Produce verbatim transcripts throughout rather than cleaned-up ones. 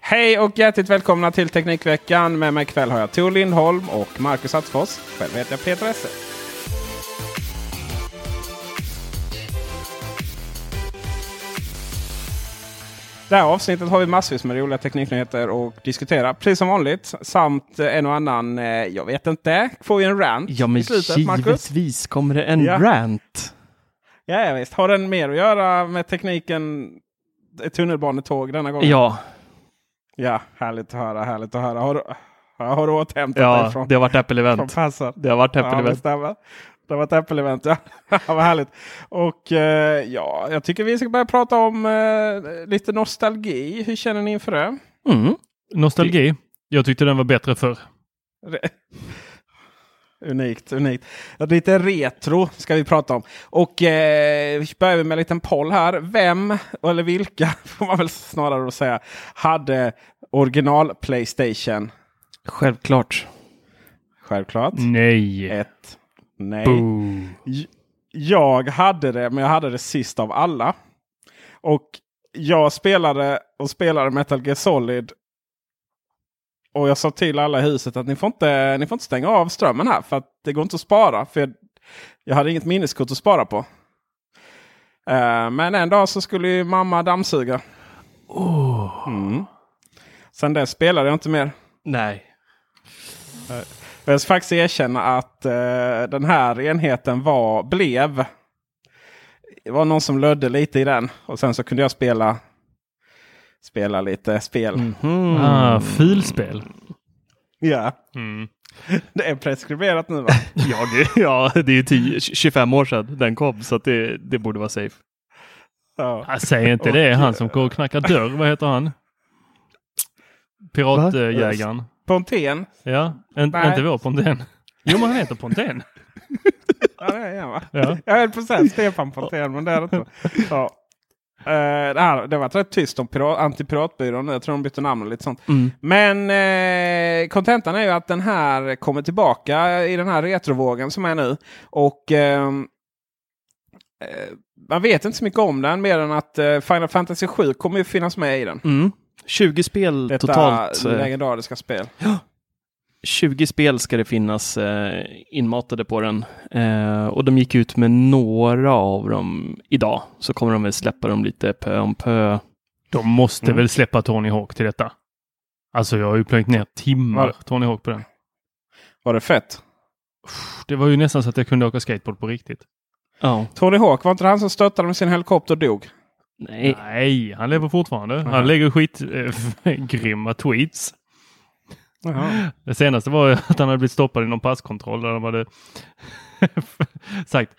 Hej och hjärtligt välkomna till Teknikveckan. Med mig ikväll har jag Tor Lindholm och Marcus Attefors. Själv heter jag Peter Esse. Det här avsnittet har vi massvis med roliga tekniknyheter och diskutera, precis som vanligt. Samt en och annan, jag vet inte, får vi en rant ja, men i slutet, Marcus? Givetvis kommer det en ja. rant. Ja, visst. Har den mer att göra med tekniken tunnelbanetåg denna gången? Ja. Ja, härligt att höra, härligt att höra. Har du, har du återhämtat ja, dig från? Ja, det har varit Apple Event. Det har varit Apple ja, Event. Stämmer. Det har varit Apple Event, ja. Vad härligt. Och eh, ja, jag tycker vi ska börja prata om eh, lite nostalgi. Hur känner ni inför det? Mm. Nostalgi? Jag tyckte den var bättre förr. Unikt, unikt. Lite retro ska vi prata om. Och eh, vi börjar med en liten poll här. Vem, eller vilka, får man väl snarare att säga, hade original PlayStation? Självklart. Självklart? Nej. Ett. Nej. Boom. Jag hade det, men jag hade det sist av alla. Och jag spelade och spelade Metal Gear Solid. Och jag sa till alla i huset att ni får inte, ni får inte stänga av strömmen här. För att det går inte att spara. För jag, jag hade inget minneskort att spara på. Uh, men en dag så skulle ju mamma dammsuga. Oh. Mm. Sen där spelade jag inte mer. Nej. Uh, jag ska faktiskt erkänna att uh, den här enheten var, blev. Det var någon som lödde lite i den. Och sen så kunde jag spela... Spela lite spel. Mm-hmm. Ah, filspel. Ja. Mm. Det är preskriberat nu, va? ja, det, ja, det är ju tio, tjugofem år sedan den kom. Så att det, det borde vara safe. Ja. Jag säger inte det. Han som går och knackar dörr. Vad heter han? Piratjägaren. Pontén? Ja, en, inte vår Pontén. Jo, men han heter Pontén. ja, det är han, va? Ja. Jag höll på att säga Stefan Pontén, men det är det inte. Ja. Uh, det, här, det var rätt tyst om pirat, antipiratbyrån. Jag tror de bytte namn och lite sånt. Mm. Men kontentan uh, är ju att den här kommer tillbaka i den här retrovågen som är nu. Och uh, uh, man vet inte så mycket om den, mer än att uh, Final Fantasy sju kommer ju finnas med i den. Mm. tjugo spel detta totalt. Detta legendariska spel. Ja. tjugo spel ska det finnas uh, inmatade på den. Uh, och de gick ut med några av dem idag. Så kommer de väl släppa dem lite pö om pö. De måste mm. väl släppa Tony Hawk till detta. Alltså jag har ju plöjt ner timmar var... Tony Hawk på den. Var det fett? Det var ju nästan så att jag kunde åka skateboard på riktigt. Oh. Tony Hawk, var inte han som stöttade med sin helikopter och dog? Nej, Nej han lever fortfarande. Mm. Han lägger skit äh, grymma tweets. Uh-huh. Det senaste var att han hade blivit stoppad i någon passkontroll där de hade sagt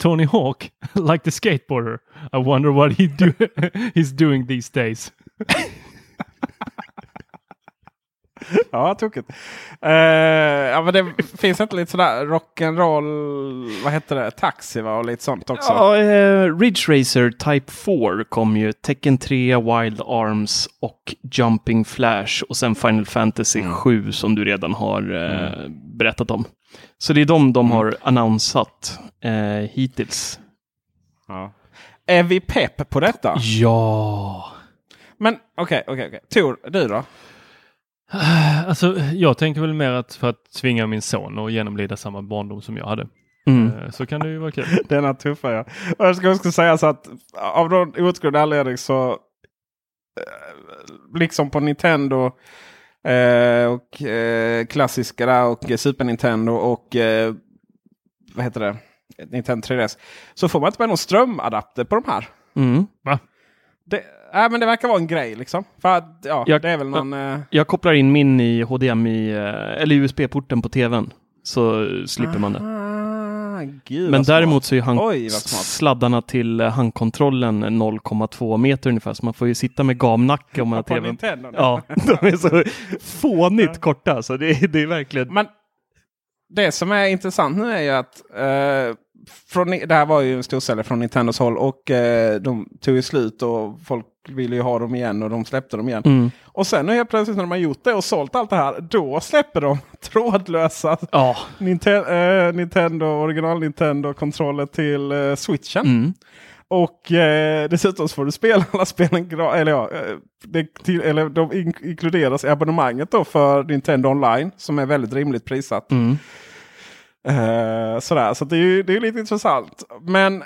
Tony Hawk, like the skateboarder, I wonder what he do- he's doing these days. Ja, tokigt. Uh, ja, men det finns inte lite sådär rock'n'roll, vad heter det? Taxi va? Och lite sånt också. Ja, uh, Ridge Racer Type fyra kom ju. Tekken tre, Wild Arms och Jumping Flash. Och sen Final Fantasy sju som du redan har uh, berättat om. Så det är de de har annonsat uh, hittills. Ja. Är vi pepp på detta? Ja. Men okej, okej, okej. Tor, du då? Alltså, jag tänker väl mer att för att tvinga min son och genomlida samma barndom som jag hade. Mm. Så kan det ju vara kul. Den är tuffa, ja. Och jag ska också säga så att av någon outgrund anledning så liksom på Nintendo och klassiska där och Super Nintendo och vad heter det? Nintendo tre D S. Så får man inte med någon strömadapter på de här. Mm. Va? Det... Ja, men det verkar vara en grej liksom. För att, ja, jag, det är väl någon, jag, eh... jag kopplar in min i H D M I eller U S B-porten på tvn så slipper man det. Gud, men däremot smart. Så är hand- Oj, sladdarna till handkontrollen noll komma två meter ungefär. Så man får ju sitta med gamnacke om man har tvn. Ja, de är så fånigt korta. Så det, det är verkligen... Men det som är intressant nu är ju att... Eh... Från, det här var ju en storsäljare från Nintendos håll och eh, de tog ju slut och folk ville ju ha dem igen och de släppte dem igen. Mm. Och sen nu helt plötsligt när de har gjort det och sålt allt det här, då släpper de trådlösa oh. Ninten- eh, Nintendo, original Nintendo-kontroller till eh, Switchen. Mm. Och eh, dessutom så får du spela alla spelen gra- eller ja, det, till, eller de in- inkluderas i abonnemanget då för Nintendo Online som är väldigt rimligt prissatt. Mm. Uh, sådär, så det är ju det är lite intressant. Men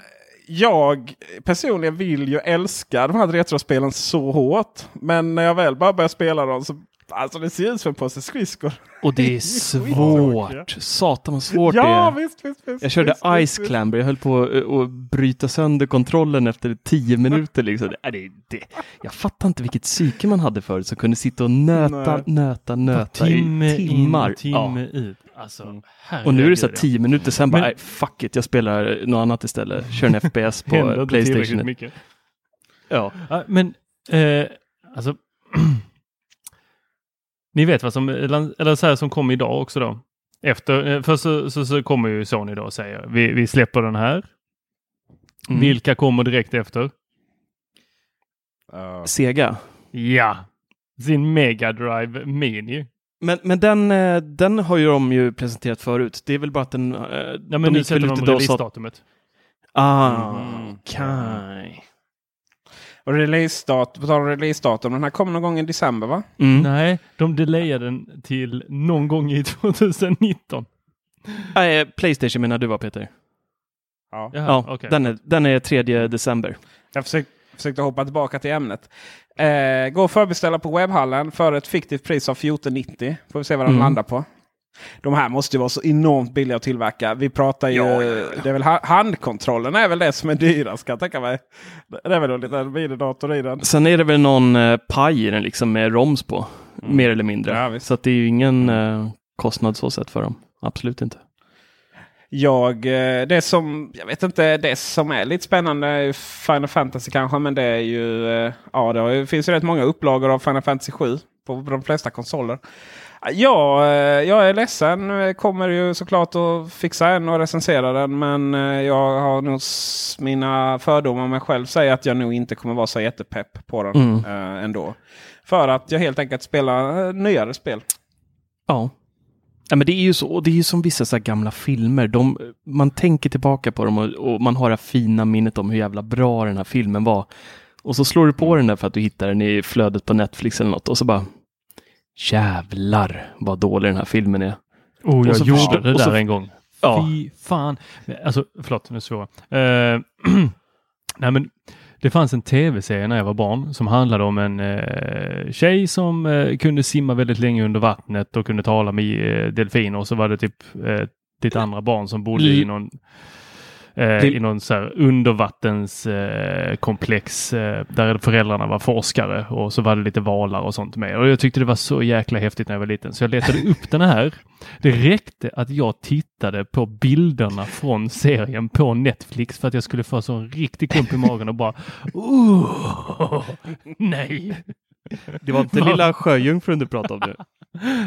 jag personligen vill ju älska de här retrospelen så hårt. Men när jag väl bara börjar spela dem så alltså det ser ut som en påse skridskor. Och det är svårt. Satan vad svårt det är. Ja, visst, visst, visst. Jag körde visst, Ice visst, Climber. Jag höll på att bryta sönder kontrollen efter tio minuter. Liksom. Det, det, det. Jag fattar inte vilket psyke man hade förut som kunde sitta och nöta, Nej. nöta, nöta timme i timmar. In, timme ja. ut. Alltså, och nu är det så här tio minuter sen bara, men... fuck it, jag spelar något annat istället. Kör en F P S på PlayStation. Ja. ja, men eh, alltså ni vet vad som eller så här som kom idag också då. Efter först så, så, så kommer ju Sony idag och säger vi, vi släpper den här. Mm. Vilka kommer direkt efter? Uh. Sega. Ja. Sin Mega Drive Mini. Men, men den, den har ju de ju presenterat förut. Det är väl bara att den... Ja, men de nu sätter de release-datumet. Ah, mm. okej. Okay. Release-datum, på tal om release-datum. Den här kom någon gång i december, va? Mm. Nej, de delayade den till någon gång i tjugonitton. Nej, PlayStation menar du va, Peter? Ja. Jaha, ja, okay. den, är, den är tredje december. Jag försökte... Försökte hoppa tillbaka till ämnet. Eh, gå och förbeställa på webbhallen för ett fiktivt pris av fjorton nittio. Får vi se vad de mm. landar på. De här måste ju vara så enormt billiga att tillverka. Vi pratar ju... Ja, ja, ja. Det är väl handkontrollen är väl det som är dyrast, ska jag tänka mig. Det är väl en liten videodator i den. Sen är det väl någon eh, paj i den liksom med roms på. Mm. Mer eller mindre. Ja, så att det är ju ingen eh, kostnad så sett för dem. Absolut inte. Jag, det som, jag vet inte, det som är lite spännande är Final Fantasy kanske, men det är ju, ja det finns ju rätt många upplagor av Final Fantasy sju på de flesta konsoler. Ja, jag är ledsen, jag kommer ju såklart att fixa en och recensera den, men jag har nog mina fördomar om mig själv säger att jag nog inte kommer vara så jättepepp på den mm. ändå. För att jag helt enkelt spelar nyare spel. Ja. Ja, men det är ju så, det är ju som vissa så här gamla filmer. De, man tänker tillbaka på dem och, och man har det fina minnet om hur jävla bra den här filmen var. Och så slår du på den där för att du hittar den i flödet på Netflix eller något. Och så bara, jävlar vad dålig den här filmen är. Oh, jag gjorde förstå- det där så, en gång. Ja. Fy fan. Alltså, förlåt, nu är svår. Uh, nej, men det fanns en tv-serie när jag var barn som handlade om en eh, tjej som eh, kunde simma väldigt länge under vattnet och kunde tala med eh, delfiner. Och så var det typ eh, ditt andra barn som bodde i någon, eh, i någon så här undervattenskomplex eh, eh, där föräldrarna var forskare. Och så var det lite valar och sånt med. Och jag tyckte det var så jäkla häftigt när jag var liten. Så jag letade upp den här. Det räckte att jag tittade på bilderna från serien på Netflix för att jag skulle få så en riktig klump i magen och bara oh, nej. Det var inte Lilla Sjöjungfrun du pratade om nu.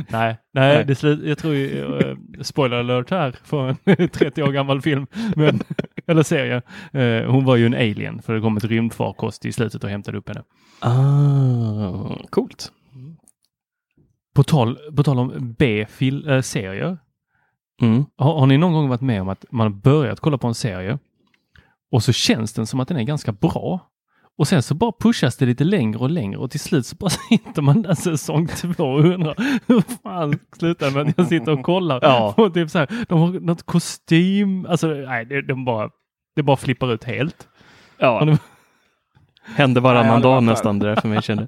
Nej, nej, det slu- jag tror ju, uh, spoiler alert här för en trettio år gammal film, men, eller serie. Uh, hon var ju en alien, för det kom ett rymdfarkost i slutet och hämtade upp henne. Ah, coolt. På tal, på tal om B-serier, mm. har, har ni någon gång varit med om att man börjat kolla på en serie och så känns den som att den är ganska bra? Och sen så bara pushas det lite längre och längre. Och till slut så bara sitter man där säsong tvåhundra. Hur fan slutar man? Jag sitter och kollar. Ja. Och typ så här, de har något kostym. Alltså, nej, det de bara, de bara flippar ut helt. Ja. De... Hände varannan dag nästan det där för mig, kände.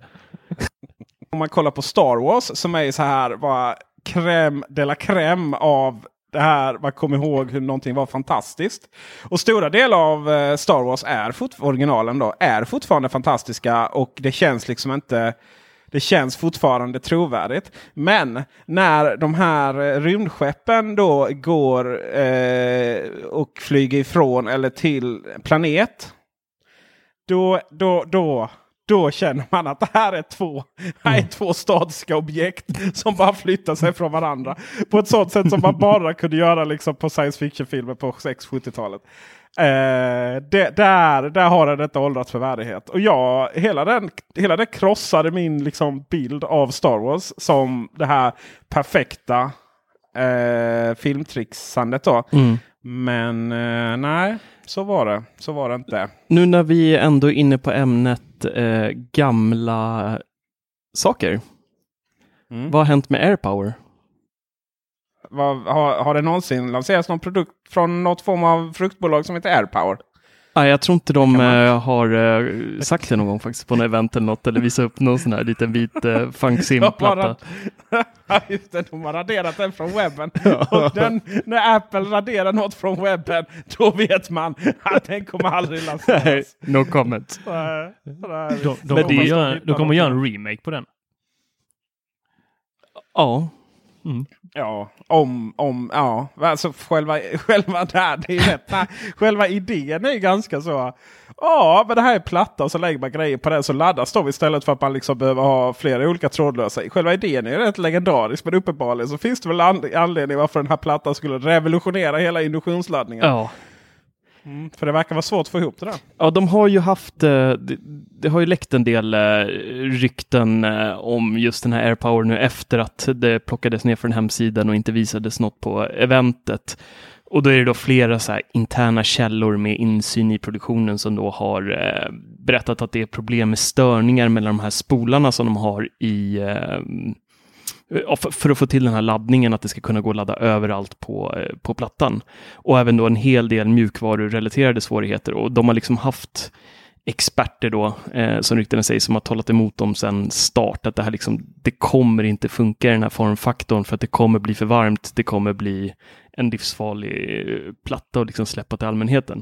Om man kollar på Star Wars, som är så här, var crème de la crème av... Det här, man kommer ihåg hur någonting var fantastiskt. Och stora delar av Star Wars är fortfar- originalen då, är fortfarande fantastiska. Och det känns liksom inte... Det känns fortfarande trovärdigt. Men när de här rymdskeppen då går eh, och flyger ifrån eller till planet. Då, då, då... Då känner man att det här är två, här är två statiska objekt som bara flyttar sig från varandra. På ett sådant sätt som man bara kunde göra liksom på science fiction-filmer på sextio-sjuttiotalet. Eh, det, där, där har det inte åldrats för värdighet. Och jag, hela den, hela den krossade min liksom bild av Star Wars som det här perfekta eh, filmtricksandet då. Mm. Men eh, nej, så var det. Så var det inte. Nu när vi ändå är inne på ämnet eh, gamla saker. Mm. Vad har hänt med AirPower? Vad, har, har det någonsin lanserats någon produkt från något form av fruktbolag som heter AirPower? Nej, ah, jag tror inte de man... har uh, sagt det någon gång faktiskt på något event eller något, eller visat upp någon sån här liten vit uh, funksimplatta. Ja, just det, de har raderat den från webben. Och den, när Apple raderar något från webben, då vet man att den kommer aldrig lanseras. Nej, no comment. Nej, nej, de, de, kommer gör, de kommer göra en remake på den. Ja. Mm. Ja, om, om, ja, alltså själva, själva där, det är rätt, nej, själva idén är ju ganska så, ja, men det här är platta och så lägger man grejer på den så laddas de istället för att man liksom behöver ha flera olika trådlösa. Själva idén är ju rätt legendarisk, men uppenbarligen så finns det väl anledning varför den här plattan skulle revolutionera hela induktionsladdningen. Ja. Mm, för det verkar vara svårt att få ihop det där. Ja, de har ju haft, det, det har ju läckt en del rykten om just den här AirPower nu efter att det plockades ner från hemsidan och inte visades något på eventet. Och då är det då flera så här interna källor med insyn i produktionen som då har berättat att det är problem med störningar mellan de här spolarna som de har i... för att få till den här laddningen, att det ska kunna gå att ladda överallt på, på plattan. Och även då en hel del mjukvarurelaterade svårigheter. Och de har liksom haft experter då, eh, som ryktena säger, som har talat emot dem sedan start. Att det här liksom, det kommer inte funka i den här formfaktorn för att det kommer bli för varmt. Det kommer bli en livsfarlig platta och liksom släppa till allmänheten.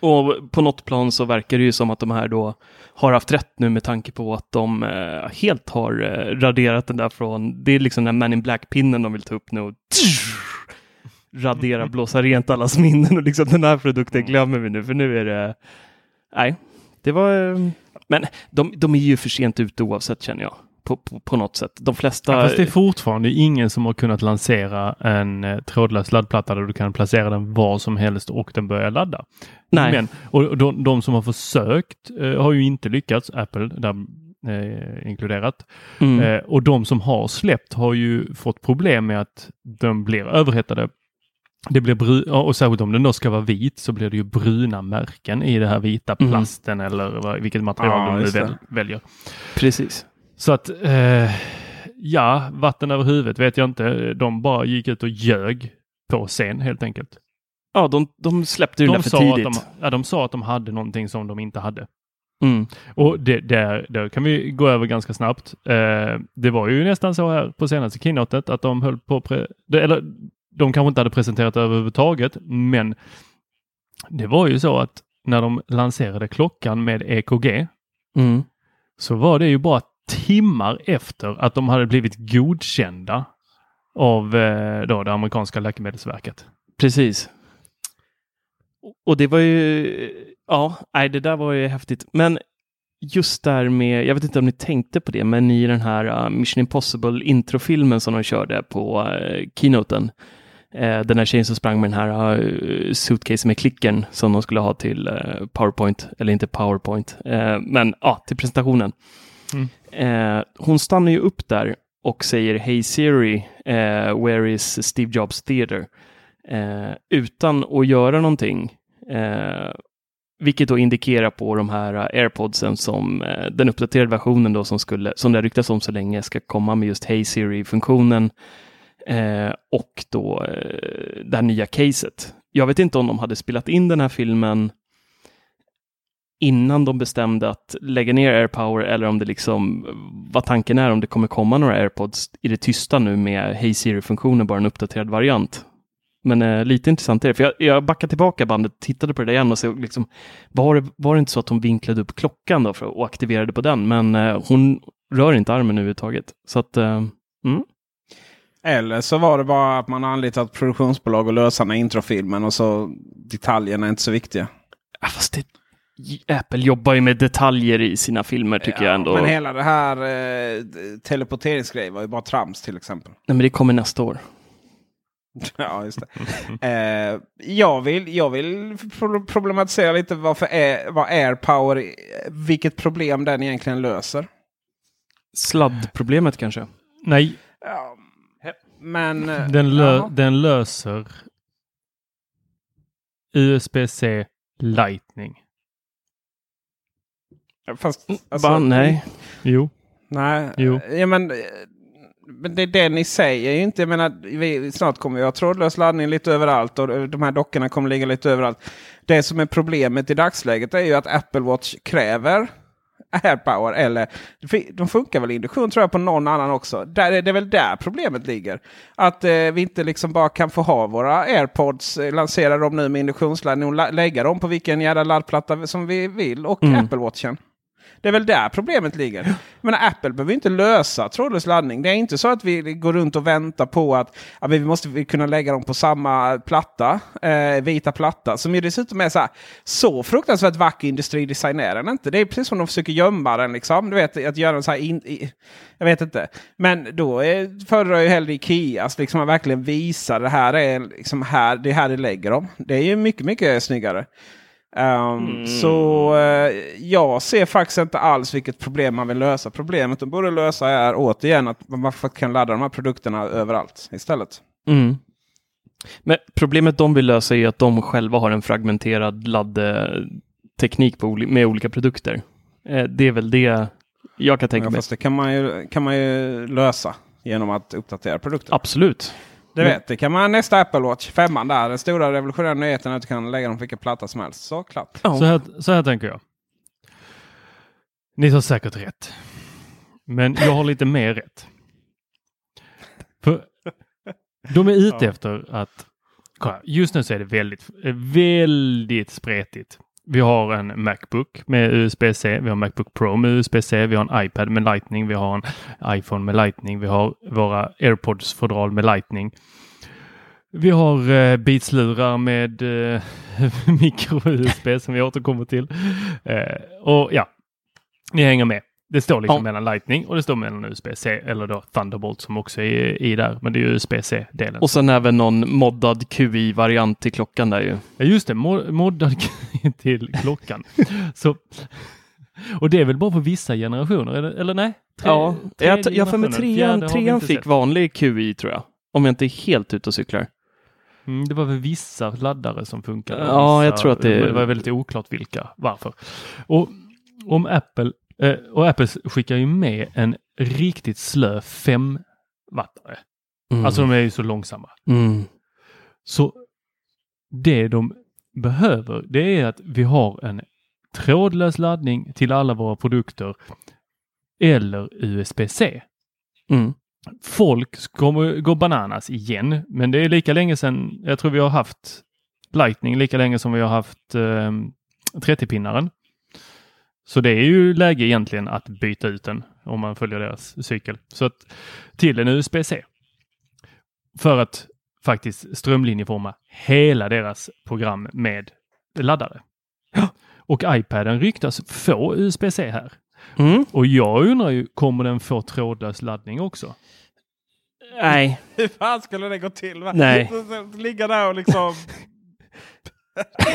Och på något plan så verkar det ju som att de här då har haft rätt nu med tanke på att de eh, helt har raderat den där från... Det är liksom den Man in Black-pinnen de vill ta upp nu och tsch, radera, blåsa rent allas minnen och liksom den här produkten glömmer vi nu. För nu är det... Nej, det var... Eh, men de, de är ju för sent ute oavsett, känner jag. På, på, på något sätt. De flesta... Ja, fast det är fortfarande ingen som har kunnat lansera en eh, trådlös laddplatta där du kan placera den var som helst och den börjar ladda. Nej. Men, och de, de som har försökt eh, har ju inte lyckats, Apple där, eh, inkluderat. Mm. Eh, och de som har släppt har ju fått problem med att de blir överhettade. Det blir bru- och särskilt om den då ska vara vit så blir det ju bruna märken i det här vita plasten mm. eller vilket material ja, de nu väl, väljer. Precis. Så att, eh, ja, vatten över huvudet vet jag inte. De bara gick ut och ljög på scen helt enkelt. Ja, de, de släppte ju de för tidigt. De, ja, de sa att de hade någonting som de inte hade. Mm. Och det, där, där kan vi gå över ganska snabbt. Eh, det var ju nästan så här på senaste keynotet att de höll på... Pre- de, eller de kanske inte hade presenterat överhuvudtaget, men det var ju så att när de lanserade klockan med E K G mm. så var det ju bara timmar efter att de hade blivit godkända av eh, då, det amerikanska läkemedelsverket. Precis. Och det var ju... Ja, nej, det där var ju häftigt. Men just där med, jag vet inte om ni tänkte på det, men i den här Mission Impossible introfilmen som de körde på keynoten, den här tjejen som sprang med den här suitcase med klicken som de skulle ha till PowerPoint, eller inte PowerPoint, men ja, till presentationen. Mm. Hon stannar ju upp där och säger "Hey Siri, where is Steve Jobs Theater?" utan att göra någonting. Vilket då indikerar på de här AirPodsen som den uppdaterade versionen då som skulle, som det ryktas om så länge, ska komma med just Hey Siri-funktionen eh, och då eh, det här nya caset. Jag vet inte om de hade spelat in den här filmen innan de bestämde att lägga ner AirPower, eller om det liksom, vad tanken är, om det kommer komma några AirPods i det tysta nu med Hey Siri-funktionen, bara en uppdaterad variant. Men eh, lite intressant är det. För jag, jag backade tillbaka bandet, tittade på det igen och såg liksom, var, var det inte så att hon vinklade upp klockan då för, och aktiverade på den? Men eh, hon rör inte armen överhuvudtaget. Så att, eh, mm. Eller så var det bara att man har anlitat produktionsbolag och lösa med introfilmen och så detaljerna är inte så viktiga. Ja, fast det, Apple jobbar ju med detaljer i sina filmer tycker ja, jag ändå. Men hela det här eh, teleporteringsgrejen var ju bara trams till exempel. Nej, men det kommer nästa år. Ja, just det. Eh, jag vill, jag vill problematisera lite varför är, vad AirPower, vilket problem den egentligen löser. Sladdproblemet kanske? Nej. Ja, men, den, lö- ja. den löser U S B C Lightning. Fast, alltså, Bara, nej. Jo. Nej, jo. Ja, men... Men det är det ni säger ju inte. Jag menar, vi, snart kommer vi ha trådlös laddning lite överallt. Och de här dockorna kommer ligga lite överallt. Det som är problemet i dagsläget är ju att Apple Watch kräver AirPower. Eller, de funkar väl induktion tror jag på någon annan också. Där, det är väl där problemet ligger. Att eh, vi inte liksom bara kan få ha våra AirPods. Lansera dem nu med induktionsladdning och la- lägga dem på vilken jävla laddplatta som vi vill. Och mm. Apple Watchen. Det är väl där problemet ligger. Men Apple behöver inte lösa trådlös laddning. Det är inte så att vi går runt och väntar på att, att vi måste kunna lägga dem på samma platta, eh, vita platta. Som ju dessutom är så här, så fruktansvärt vacker industridesign är den inte. Det är precis som de försöker gömma den liksom. Du vet, att göra den så här in, i, jag vet inte. Men då föredrar ju hellre IKEA liksom att verkligen visa det här är liksom här, det här det lägger dem. Det är ju mycket, mycket snyggare. Um, mm. Så uh, jag ser faktiskt inte alls vilket problem man vill lösa. Problemet de borde lösa är återigen att man kan ladda de här produkterna överallt istället. Mm. Men problemet de vill lösa är att de själva har en fragmenterad laddteknik på, med olika produkter. Det är väl det jag kan tänka mig. Ja, fast det kan man ju, kan man ju lösa genom att uppdatera produkter. Absolut. Du vet, det kan man nästa Apple Watch femman där. Den stora revolutionära nyheten är att du kan lägga dem på vilken platta som helst. Såklart. Så här, så här tänker jag. Ni har säkert rätt. Men jag har lite mer rätt. För de är ute efter att... Just nu så är det väldigt, väldigt spretigt. Vi har en Macbook med U S B C. Vi har en Macbook Pro med U S B C. Vi har en iPad med Lightning. Vi har en iPhone med Lightning. Vi har våra AirPods-fodral med Lightning. Vi har eh, Beats-lurar med eh, micro-U S B som vi återkommer till. Eh, och ja, ni hänger med. Det står liksom ja. mellan Lightning och det står mellan U S B C eller då Thunderbolt som också är i där. Men det är U S B C-delen. Och sen även någon moddad Qi-variant till klockan där ju. Ja just det, mod- moddad Qi till klockan. Så, och det är väl bara för vissa generationer, eller, eller nej? Tre, ja, tre jag, jag för mig trean, trean fick sett. Vanlig Qi tror jag. Om jag inte är helt ute och cyklar. Mm, det var väl vissa laddare som funkade. Ja, vissa, jag tror att det... Det var väldigt oklart vilka, varför. Och om Apple... Uh, och Apple skickar ju med en riktigt slö fem-wattare. Mm. Alltså de är ju så långsamma. Mm. Så det de behöver, det är att vi har en trådlös laddning till alla våra produkter eller U S B C. Mm. Folk kommer gå bananas igen, men det är lika länge sedan, jag tror vi har haft Lightning lika länge som vi har haft um, trettio-pinnaren. Så det är ju läge egentligen att byta ut den om man följer deras cykel. Så att, till en U S B C. För att faktiskt strömlinjeforma hela deras program med laddare. Ja. Och iPaden ryktas få U S B C här. Mm. Och jag undrar ju, kommer den få trådlös laddning också? Nej. Hur fan skulle det gå till? Va? Nej. Ligga där och liksom...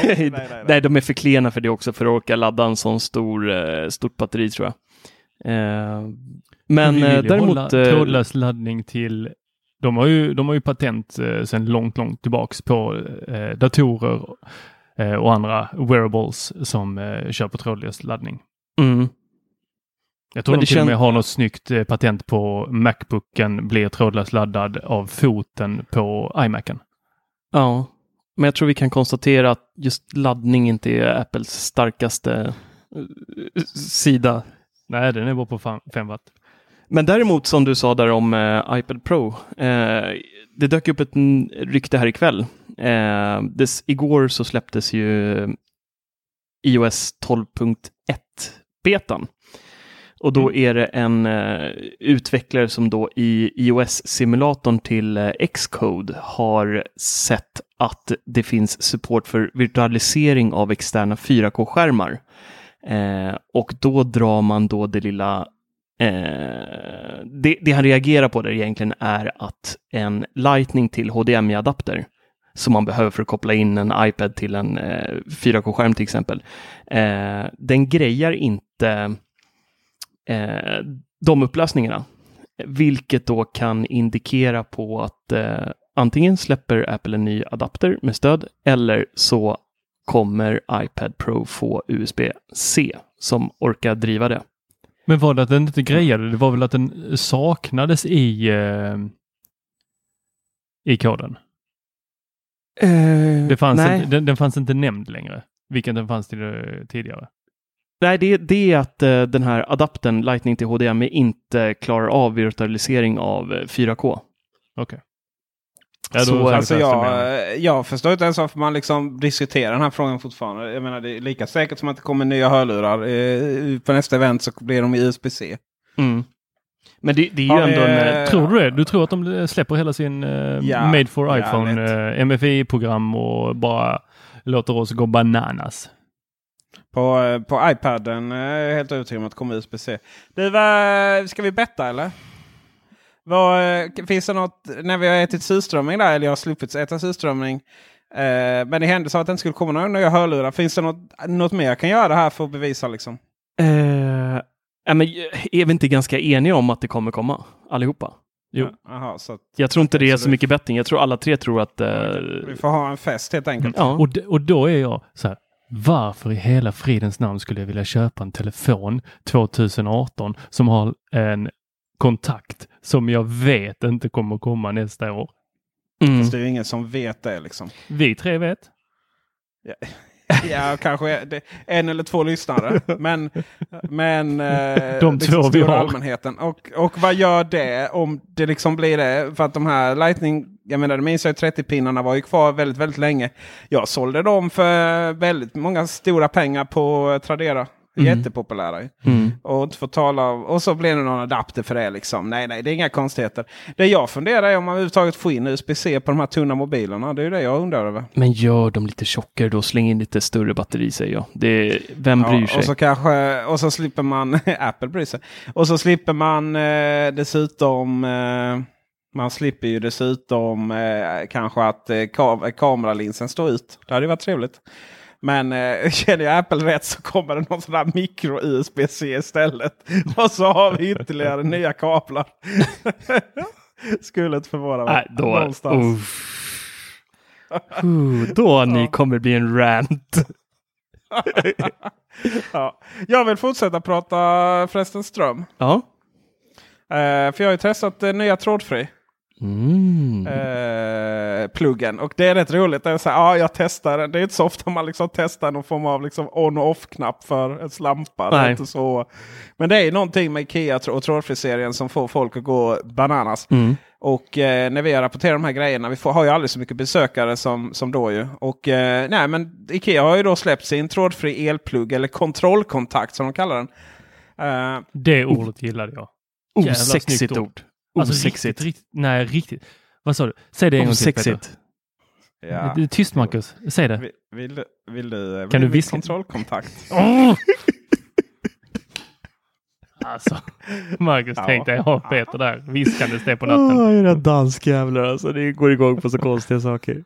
nej, nej, nej. nej, de är för klena för det också, för att orka ladda en sån stor, stort batteri, tror jag. Eh, men vill däremot... trådlös laddning till... De har ju, de har ju patent eh, sedan långt, långt tillbaks på eh, datorer eh, och andra wearables som eh, kör på trådlös laddning. Mm. Jag tror de till och med har något snyggt eh, patent på MacBooken blir trådlös laddad av foten på iMacen. Ja, men jag tror vi kan konstatera att just laddning inte är Apples starkaste eh, sida. Nej, den är bara på fem watt. Men däremot, som du sa där om eh, iPad Pro, eh, det dök upp ett n- rykte här ikväll. Eh, dess, igår så släpptes ju iOS tolv punkt ett betan. Och då är det en eh, utvecklare som då i iOS-simulatorn till eh, Xcode har sett att det finns support för virtualisering av externa fyra K-skärmar. Eh, och då drar man då det lilla... Eh, det, det han reagerar på där egentligen är att en Lightning till H D M I-adapter som man behöver för att koppla in en iPad till en eh, fyra K-skärm till exempel, eh, den grejar inte eh, de upplösningarna, vilket då kan indikera på att eh, antingen släpper Apple en ny adapter med stöd, eller så kommer iPad Pro få U S B C som orkar driva det. Men var det att den inte grejade? Det var väl att den saknades i eh, i koden? Uh, det fanns en, den, den fanns inte nämnd längre. Vilken den fanns till, tidigare? Nej, det, det är att eh, den här adaptern Lightning till H D M I inte klarar av virtualisering av fyra K. Okej. Okay. Ja, så, alltså jag, jag förstår inte ens varför man liksom diskuterar den här frågan fortfarande. Jag menar, det är lika säkert som att det kommer nya hörlurar. Eh, på nästa event så blir de U S B C. Mm. Men det, det är ju ja, ändå en... Äh, tror du det? Du tror att de släpper hela sin eh, ja, Made for iPhone ja, eh, M F I-program och bara låter oss gå bananas? På, på iPaden är eh, helt övertygad om att det kommer U S B C. Det var, ska vi betta eller? Vad, finns det något, när vi har ätit surströmming där, eller jag har sluppit äta surströmming, eh, men det hände så att den skulle komma någon nya hörlurar, finns det något, något mer jag kan göra här för att bevisa liksom? Eh, äh, men är vi inte ganska eniga om att det kommer komma allihopa? Jo. Ja, aha, så att, jag tror inte det är så, så mycket betting, jag tror alla tre tror att eh, vi får ha en fest helt enkelt. Ja. Och, d- och då är jag så här: varför i hela fridens namn skulle jag vilja köpa en telefon tjugoarton som har en kontakt som jag vet inte kommer komma nästa år? Mm. Fast det är ju ingen som vet det liksom. Vi tre vet. Ja, ja kanske det, en eller två lyssnare. men men eh, de liksom tror vi har. Allmänheten. Och, och vad gör det om det liksom blir det? För att de här Lightning, jag menar det minns jag trettio-pinnarna var ju kvar väldigt, väldigt länge. Jag sålde dem för väldigt många stora pengar på Tradera. Mm. Jättepopulära. Mm. Och inte få tala av, och så blir det någon adapter för det liksom. Nej, nej, det är inga konstigheter. Det jag funderar är om man överhuvudtaget får in U S B C på de här tunna mobilerna. Det är ju det jag undrar över. Men gör dem lite tjockare då, släng in lite större batteri, säger jag. Det, vem bryr ja, sig? Och så, kanske, och så slipper man Apple bryr sig. Och så slipper man eh, dessutom eh, man slipper ju dessutom eh, kanske att eh, kam- kameralinsen står ut. Det hade ju varit trevligt. Men eh, känner jag Apple rätt så kommer det någon sån där micro-U S B C istället. Och så har vi ytterligare nya kablar. Skulle inte förvåna mig. Äh, då, uh, uh, då ni kommer bli en rant. Ja. Jag vill fortsätta prata förresten ström. Ja. Uh-huh. Uh, för jag har ju testat uh, nya trådfri. Mm. Uh, pluggen. Och det är rätt roligt. Det är så här, ah, jag testar den. Det är inte så ofta man liksom testar någon form av liksom on och off-knapp för en slampa. Det är inte så. Men det är någonting med IKEA och trådfriserien som får folk att gå bananas. Mm. Och eh, när vi rapporterar de här grejerna, vi får, har ju aldrig så mycket besökare som, som då ju. Och eh, nej, men IKEA har ju då släppt sin trådfri elplugg, eller kontrollkontakt som de kallar den. Uh, det ordet gillade jag. Osexigt ord. Alltså, osexigt. Riktigt, riktigt, nej, riktigt. Vad sa du? Säg det en gång till, Peter. Ja. Du är tyst, Marcus. Säg det. Vill, vill, vill du... Kan vill du viska? Kontrollkontakt. Oh! Alltså, Marcus ja. tänkte jag har Peter där, viskandes det på natten. Åh, oh, den danskjävlar alltså. Det går igång på så konstiga saker.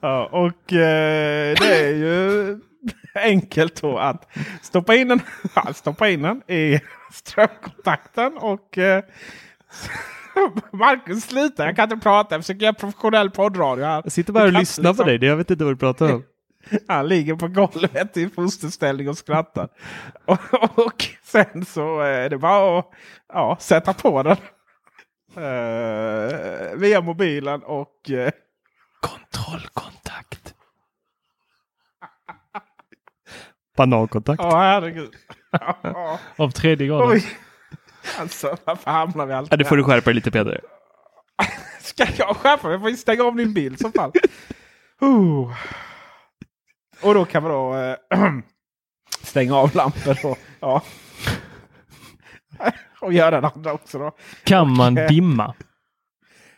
Ja, och eh, det är ju enkelt då att stoppa in den, ja, stoppa in den i strömkontakten och... Eh, Marcus, sluta. Jag kan inte prata. Jag försöker göra professionell poddradio här. Jag sitter bara och lyssnar liksom... på dig. Jag vet inte vad du pratar om. Han ligger på golvet i fosterställning och skrattar. och, och sen så är det bara att ja, sätta på den. Uh, via mobilen och... Uh... Kontrollkontakt. Banankontakt. Åh, oh, herregud. Av tredje graden. Alltså, varför hamnar vi alltid här? Ja, du får du skärpa dig lite, Peter. Ska jag skärpa mig? Jag får ju stänga av din bild i så fall. Uh. Och då kan man då äh, stänga av lampor och, ja. och göra den andra också då. Kan och, man dimma?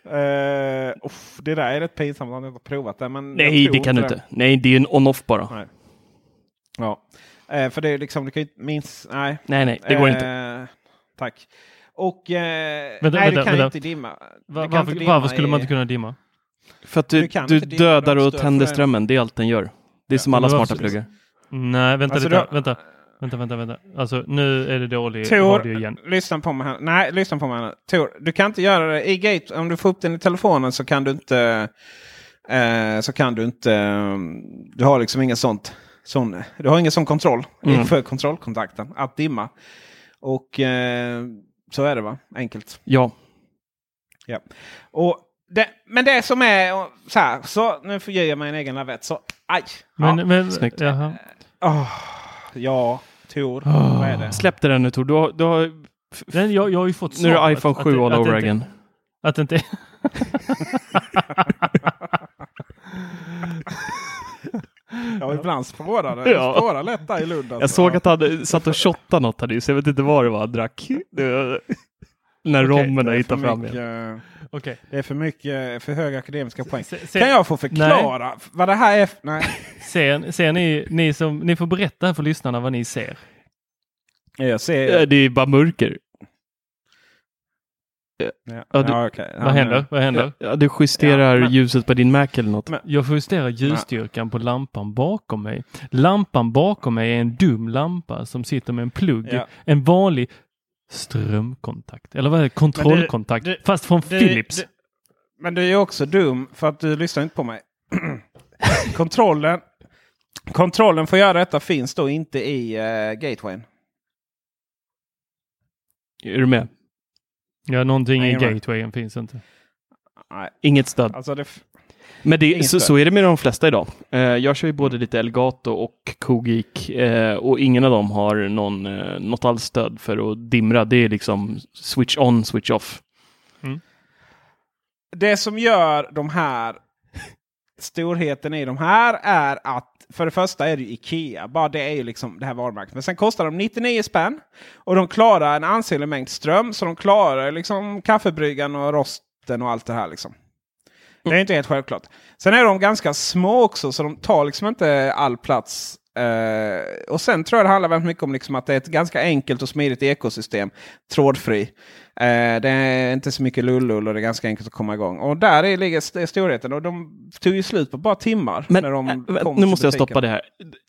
Uh, oh, det där är rätt pinsamt att jag inte har provat det. Men Nej, det kan det. du inte. Nej, det är ju en on-off bara. Nej. Ja, uh, för det är liksom, du kan ju inte minst... Nej, nej, nej det går uh, inte. Tack. Och eh, vänta, nej, vänta, det kan vänta. inte dimma. Va, kan varför, inte dimma varför skulle i... man inte kunna dimma? För att du, du, du dödar och tänder strömmen. Det är allt den gör. Det är ja. som alla smarta så... pluggar. Nej, vänta alltså, lite. Då... Vänta, vänta, vänta. vänta. Alltså, nu är det dålig Tor, radio igen. lyssna på mig här. Nej, lyssna på mig här. Tor, du kan inte göra det i gate. Om du får upp den i telefonen så kan du inte... Eh, så kan du inte... Du har liksom ingen sånt... Sån, du har ingen sån kontroll. Mm. För kontrollkontakten. Att dimma. Och eh, så är det va? Enkelt. Ja. Ja. Och det, men det som är så här. Så nu får jag mig en egen lavett. Så aj. Men, ja. men, Snyggt. Jaha. Oh, ja, Tor. Oh. Vad är det? Släppte den nu, Tor. Du har, du har, f- den, jag, jag har ju fått svar. Nu är det iPhone sju all over again. Att inte... Jag var ibland spårade. Jag spårade lätt där i Lund. Alltså. Jag såg att han satt och shottade något här nu. Så jag vet inte vad det var han drack. Var... När okay, rommerna hittade fram mycket, igen. Okay. Det är för mycket, för höga akademiska poäng. Se, se, kan jag få förklara nej. vad det här är? Nej. Ser, ser ni, ni, som, ni får berätta för lyssnarna vad ni ser. Jag ser. Det är bara mörker. Ja. Ja, ja, du, ja, okay. ja, vad händer? Vad händer? Ja, du justerar ja, ljuset på din Mac eller något. Men, jag justerar ljusstyrkan ja. på lampan bakom mig. Lampan bakom mig är en dum lampa som sitter med en plugg. Ja. En vanlig strömkontakt. Eller vad är det? Kontrollkontakt. Du, du, fast från du, Philips. Du, men du är också dum för att du lyssnar inte på mig. kontrollen, kontrollen för att göra detta finns då inte i uh, gatewayn. Är du med? Ja, någonting Nej, i gatewayen finns inte. Nej. Inget stöd. Alltså det f- Men det, så, så är det med de flesta idag. Eh, jag kör ju både lite Elgato och Kogic. Eh, och ingen av dem har någon, eh, något alls stöd för att dimra. Det är liksom switch on, switch off. Mm. Det som gör de här storheten i de här är att för det första är det ju IKEA. Bara det är ju liksom det här varumärket. Men sen kostar de nittionio spänn. Och de klarar en ansenlig mängd ström. Så de klarar liksom kaffebryggan och rosten och allt det här liksom. Det är inte helt självklart. Sen är de ganska små också. Så de tar liksom inte all plats. Uh, och sen tror jag det handlar väldigt mycket om liksom att det är ett ganska enkelt och smidigt ekosystem. Trådfri. Uh, det är inte så mycket lullull och det är ganska enkelt att komma igång. Och där är, ligger st- storheten. Och de tog ju slut på bara timmar. Men, när de äh, kom nu måste butiken. jag stoppa det här.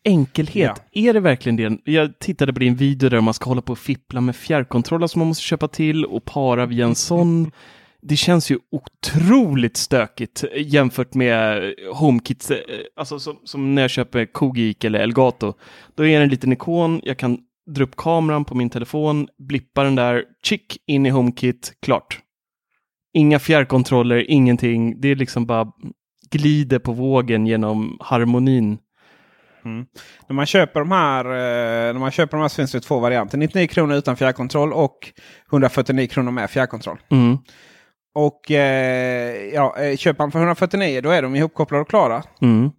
Enkelhet. Ja. Är det verkligen det? Jag tittade på din video där man ska hålla på och fippla med fjärrkontroller som man måste köpa till och para via en sån. Det känns ju otroligt stökigt jämfört med HomeKit. Alltså som, som när jag köper Kogic eller Elgato. Då är det en liten ikon. Jag kan dra upp kameran på min telefon. Blippa den där. Chick in i HomeKit. Klart. Inga fjärrkontroller. Ingenting. Det är liksom bara glider på vågen genom harmonin. Mm. När man köper de här när man köper de här så finns det två varianter. nittionio kronor utan fjärrkontroll och etthundrafyrtionio kronor med fjärrkontroll. Mm. Och eh, ja, köper man för etthundrafyrtionio då är de ihopkopplade och klara. Mm.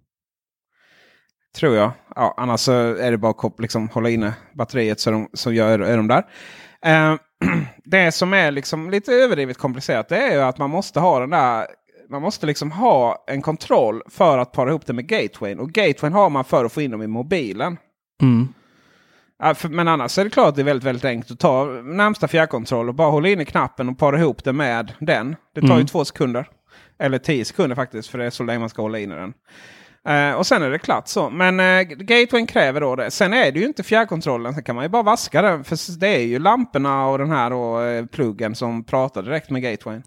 Tror jag. Ja, annars så är det bara att koppla, liksom, hålla inne batteriet så, de, så gör, är de där. Eh, det som är liksom lite överdrivet komplicerat det är ju att man måste ha den där man måste liksom ha en kontroll för att para ihop det med gatewayn. Och gatewayn har man för att få in dem i mobilen. Mm. Ja, för, men annars är det klart att det är väldigt, väldigt enkelt att ta närmsta fjärrkontroll och bara hålla in i knappen och para ihop det med den. Det tar mm. ju två sekunder. Eller tio sekunder faktiskt, för det är så länge man ska hålla in i den. Uh, och sen är det klart så. Men uh, gatewayn kräver då det. Sen är det ju inte fjärrkontrollen. Sen kan man ju bara vaska den. För det är ju lamporna och den här då, uh, pluggen som pratar direkt med gatewayn.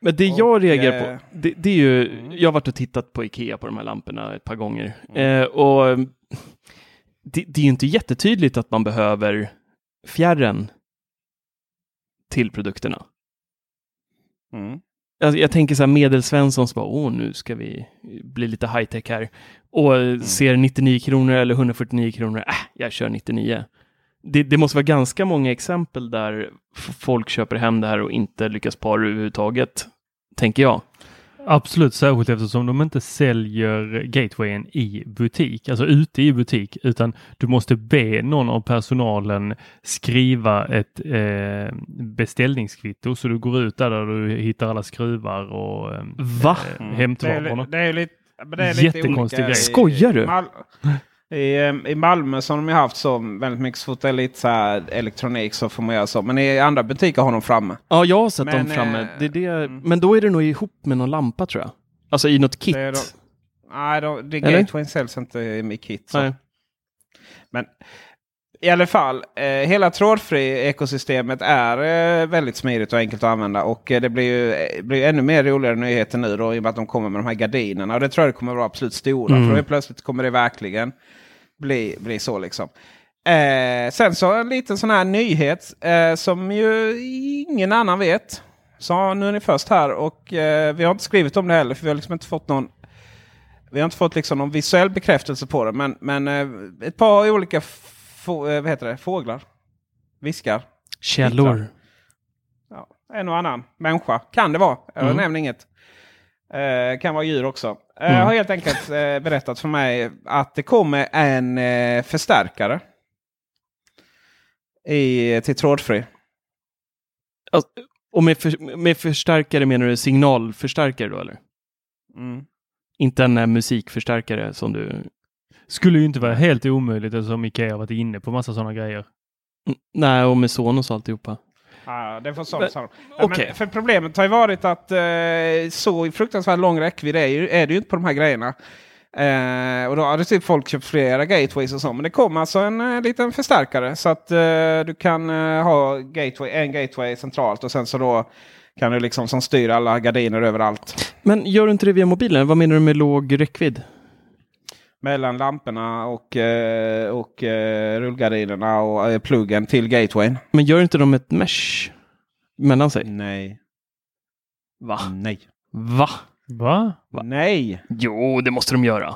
Men det och, jag reagerar på, det, det är ju... Jag har varit och tittat på IKEA på de här lamporna ett par gånger. Uh, och det, det är ju inte jättetydligt att man behöver fjärren till produkterna. Mm. Jag, jag tänker så här, medelsvensson som bara, åh nu ska vi bli lite high-tech här. Och mm. ser nittionio kronor eller hundrafyrtionio kronor, äh, jag kör nittionio. Det, det måste vara ganska många exempel där folk köper hem det här och inte lyckas para överhuvudtaget, tänker jag. Absolut, särskilt eftersom de inte säljer gatewayen i butik, alltså ute i butik, utan du måste be någon av personalen skriva ett eh, beställningskvitto, så du går ut där, där du hittar alla skruvar och eh, Va? Eh, hämtvarorna. Det är ju lite, det är lite jättekonstig grej. Skojar du? I, I Malmö så har de ju haft så väldigt mycket fotel, lite så här elektronik, så får man göra så. Men i andra butiker har de framme. Ja, jag har sett men, dem framme. Det är det, mm. Men då är det nog ihop med någon lampa, tror jag. Alltså i något kit. Det de, nej, de, det är gatewayn säljs inte i kit. Så. Men i alla fall, eh, hela trådfri-ekosystemet är eh, väldigt smidigt och enkelt att använda. Och eh, det blir ju eh, blir ännu mer roligare nyheter nu då, i och med att de kommer med de här gardinerna. Och det tror jag det kommer vara absolut stora. Mm. För då plötsligt kommer det verkligen bli, bli så liksom. Eh, sen så en liten sån här nyhet eh, som ju ingen annan vet. Så nu är ni först här, och eh, vi har inte skrivit om det heller, för vi har liksom inte fått någon... Vi har inte fått liksom någon visuell bekräftelse på det. Men, men eh, ett par olika... F- Få, vad heter det? Fåglar. Viskar. Källor. Ja, en och annan människa. Kan det vara? Jag mm. nämner inget. Eh, kan vara djur också. Eh, mm. Har helt enkelt eh, berättat för mig att det kommer en eh, förstärkare i, till trådfri. Alltså, och med, för, med förstärkare menar du signalförstärkare då, eller? Mm. Inte en eh, musikförstärkare som du... Skulle ju inte vara helt omöjligt, eftersom IKEA har varit inne på massa sådana grejer. Mm, nej, och med Sonos och alltihopa. Ja, det får Sonos. Men, ja, okay. Men för problemet har ju varit att eh, så fruktansvärt lång räckvidd är, ju, är det ju inte på de här grejerna. Eh, och då har det typ folk köpt flera gateways och så. Men det kommer alltså en eh, liten förstärkare. Så att eh, du kan eh, ha gateway, en gateway centralt, och sen så då kan du liksom som styr alla gardiner överallt. Men gör du inte det via mobilen? Vad menar du med låg räckvidd? Mellan lamporna och, och, och rullgardinerna och pluggen till gatewayn. Men gör inte de ett mesh mellan sig? Nej. Va? Nej. Va? Va? Va? Nej. Jo, det måste de göra.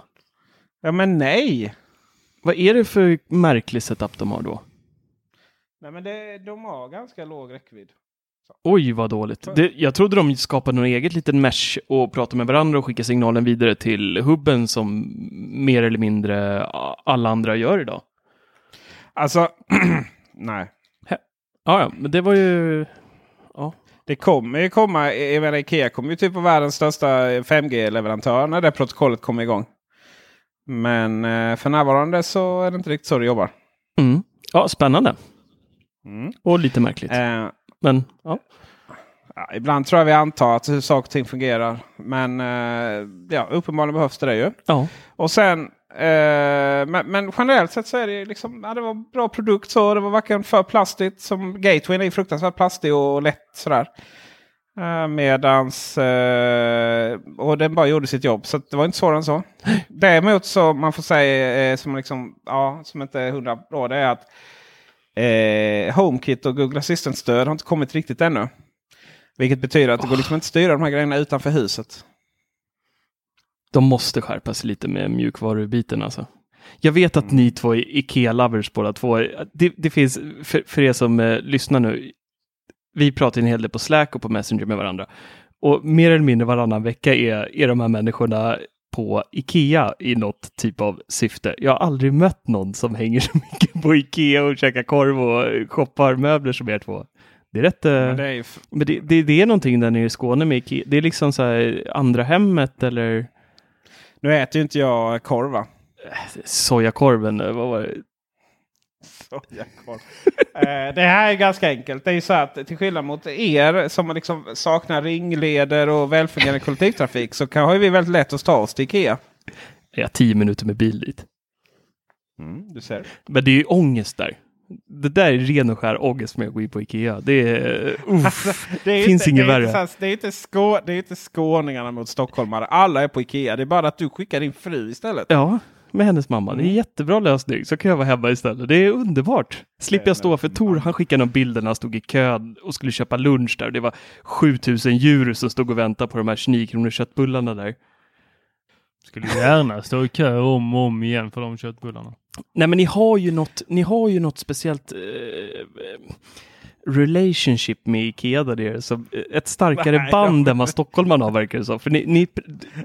Ja, men nej. Vad är det för märklig setup de har då? Nej, men det, de har ganska låg räckvidd. Så. Oj, vad dåligt. Det, jag trodde de skapade något eget litet mesh och pratade med varandra och skickade signalen vidare till hubben, som mer eller mindre alla andra gör idag. Alltså, nej. Ja, ja, men det var ju... Ja. Det kommer ju komma, jag menar, IKEA kommer ju typ på världens största fem G-leverantör när det protokollet kommer igång. Men för närvarande så är det inte riktigt så det jobbar. Mm. Ja, spännande. Mm. Och lite märkligt. Eh. Men, ja. Ja, ibland tror jag vi antar att hur saker och ting fungerar. Men eh, ja, uppenbarligen behövs det, det ju. Ja. Och sen, eh, men, men generellt sett så är det liksom, ja, det var en bra produkt så. Det var varken för plastigt, som gatewayn är fruktansvärt plastig och lätt sådär. Eh, medans, eh, och den bara gjorde sitt jobb. Så det var inte svårare än så. Däremot så, man får säga, eh, som liksom, ja, som inte är hundra bra, det är att Eh, HomeKit och Google Assistant-stöd har inte kommit riktigt ännu. Vilket betyder att det oh. går liksom inte att styra de här grejerna utanför huset. De måste skärpa sig lite med mjukvarubiten alltså. Jag vet att mm. ni två är IKEA-lovers båda två. Det, det finns, för, för er som eh, lyssnar nu, vi pratar en hel del på Slack och på Messenger med varandra. Och mer eller mindre varannan vecka är, är de här människorna på IKEA i något typ av syfte. Jag har aldrig mött någon som hänger så mycket på IKEA och käkar korv och shoppar möbler som er två. Det är rätt... Men det är, ju f- men det, det, det är någonting där nere i Skåne med IKEA. Det är liksom så här andra hemmet eller... Nu äter ju inte jag korv, va? Sojakorven, vad var det? Sojakorv. eh, det här är ganska enkelt. Det är ju så att till skillnad mot er som liksom saknar ringleder och välfungerande kollektivtrafik så kan, har ju vi väldigt lätt att ta oss till IKEA. Ja, tio minuter med bil dit. Mm, du ser. Men det är ju ångest där. Det där är ren och skär ångest med att gå in på IKEA. Det är... Uff, alltså, det är finns inget värre. Inte, det är inte skå, det är inte skåningarna mot stockholmare. Alla är på IKEA. Det är bara att du skickar din fru istället. Ja, med hennes mamma. Det är en jättebra lösning. Så kan jag vara hemma istället. Det är underbart. Slipper jag stå för Tor. Han skickade någon bilder när han stod i kön och skulle köpa lunch där. Det var sjutusen djur som stod och väntade på de här tjugonio kronor köttbullarna där. Skulle gärna stå i kö om och om igen för de köttbullarna. Nej, men ni har ju något, ni har ju något speciellt eh, relationship med IKEA där det är så ett starkare Nej, band än vad stockholmarna har verkar det så. För ni, ni,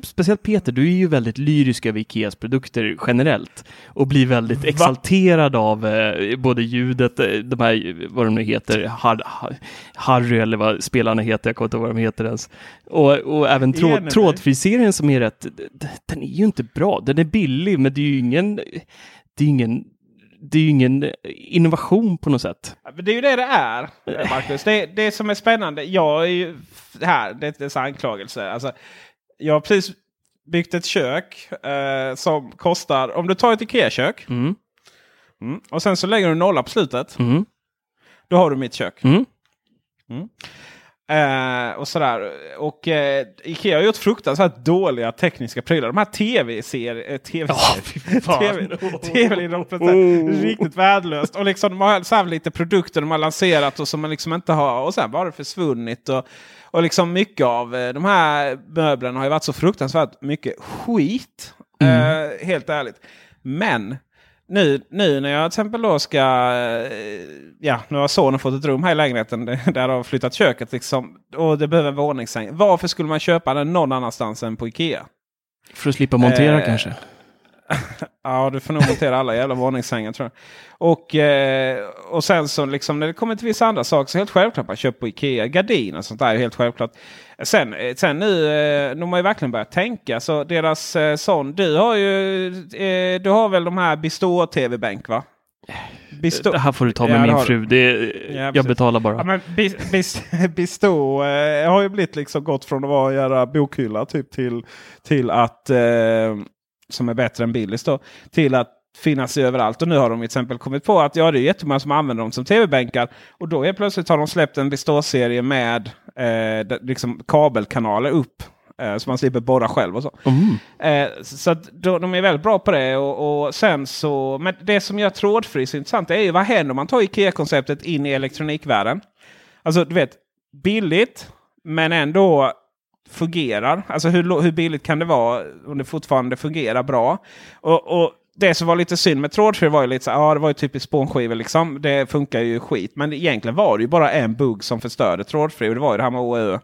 speciellt Peter, du är ju väldigt lyrisk över IKEAs produkter generellt och blir väldigt Va? exalterad av eh, både ljudet, de här, vad de nu heter, Har, Har, Harry eller vad spelarna heter, jag kommer inte ihåg vad de heter ens. Och, och även trå, trådfriserien som är rätt, den är ju inte bra, den är billig men det är ju ingen... Det är, ingen, det är ju ingen innovation på något sätt. Det är ju det det är, Marcus. Det, det som är spännande, jag är ju här, det är en anklagelse. Alltså, jag har precis byggt ett kök eh, som kostar, om du tar ett IKEA-kök mm. Mm, och sen så lägger du nolla på slutet, mm. då har du mitt kök. Mm. Mm. Uh, och sådär. Och uh, IKEA har gjort fruktansvärt dåliga tekniska prylar. De här tv-serier tv-serier riktigt värdelöst. Och liksom de har så här lite produkter de har lanserat och som man liksom inte har. Och sen bara försvunnit. Och, och liksom mycket av uh, de här möblerna har ju varit så fruktansvärt mycket skit. Mm. Uh, helt ärligt. Men Nu, nu när jag till exempel då ska, ja, nu har sonen fått ett rum här i lägenheten där har flyttat köket liksom, och det behöver en våningssäng. Varför skulle man köpa den någon annanstans än på IKEA? För att slippa montera eh, kanske? Ja, du får nog montera alla jävla våningssängar tror jag. Och, eh, och sen så liksom när det kommer till vissa andra saker så helt självklart man köper på IKEA. Gardiner och sånt där är helt självklart. Sen, sen nu, eh, de har ju verkligen börjat tänka. Så deras eh, sån, du har ju, eh, du har väl de här Bistå T V-bänk va? Bistå. Det här får du ta med ja, min fru. Det är, ja, jag betalar bara. Ja, men bis, bis, Bistå eh, har ju blivit liksom gått från att vara att göra bokhylla typ till, till att... Eh, som är bättre än Billys då, till att finnas överallt. Och nu har de till exempel kommit på att ja, det är jättemånga som använder dem som tv-bänkar. Och då är plötsligt har de släppt en beståserie med eh, liksom kabelkanaler upp. Eh, så man slipper borra själv och så. Mm. Eh, så att då, de är väldigt bra på det. Och, och sen så, men det som gör trådfri så intressant är ju vad händer om man tar IKEA-konceptet in i elektronikvärlden. Alltså du vet, billigt men ändå... fungerar. Alltså hur, hur billigt kan det vara om det fortfarande fungerar bra? Och, och det som var lite synd med trådfri var ju lite så ja ah, det var ju typiskt spånskivor liksom. Det funkar ju skit. Men egentligen var det ju bara en bugg som förstörde trådfri. Och det var ju det här med O E Ö.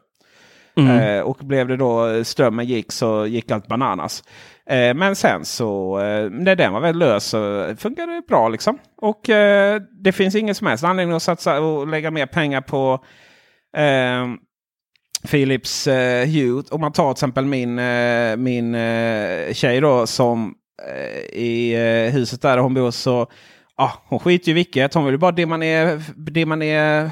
Mm. Eh, och blev det då strömmen gick så gick allt bananas. Eh, men sen så eh, när den var väl lös så funkade det bra liksom. Och eh, det finns ingen som helst anledning att satsa och lägga mer pengar på eh, Philips eh, Hue. Om man tar till exempel min, eh, min eh, tjej då som eh, i eh, huset där hon bor så ah, hon skiter ju vilket. Hon vill ju bara dimma ner, dimma ner,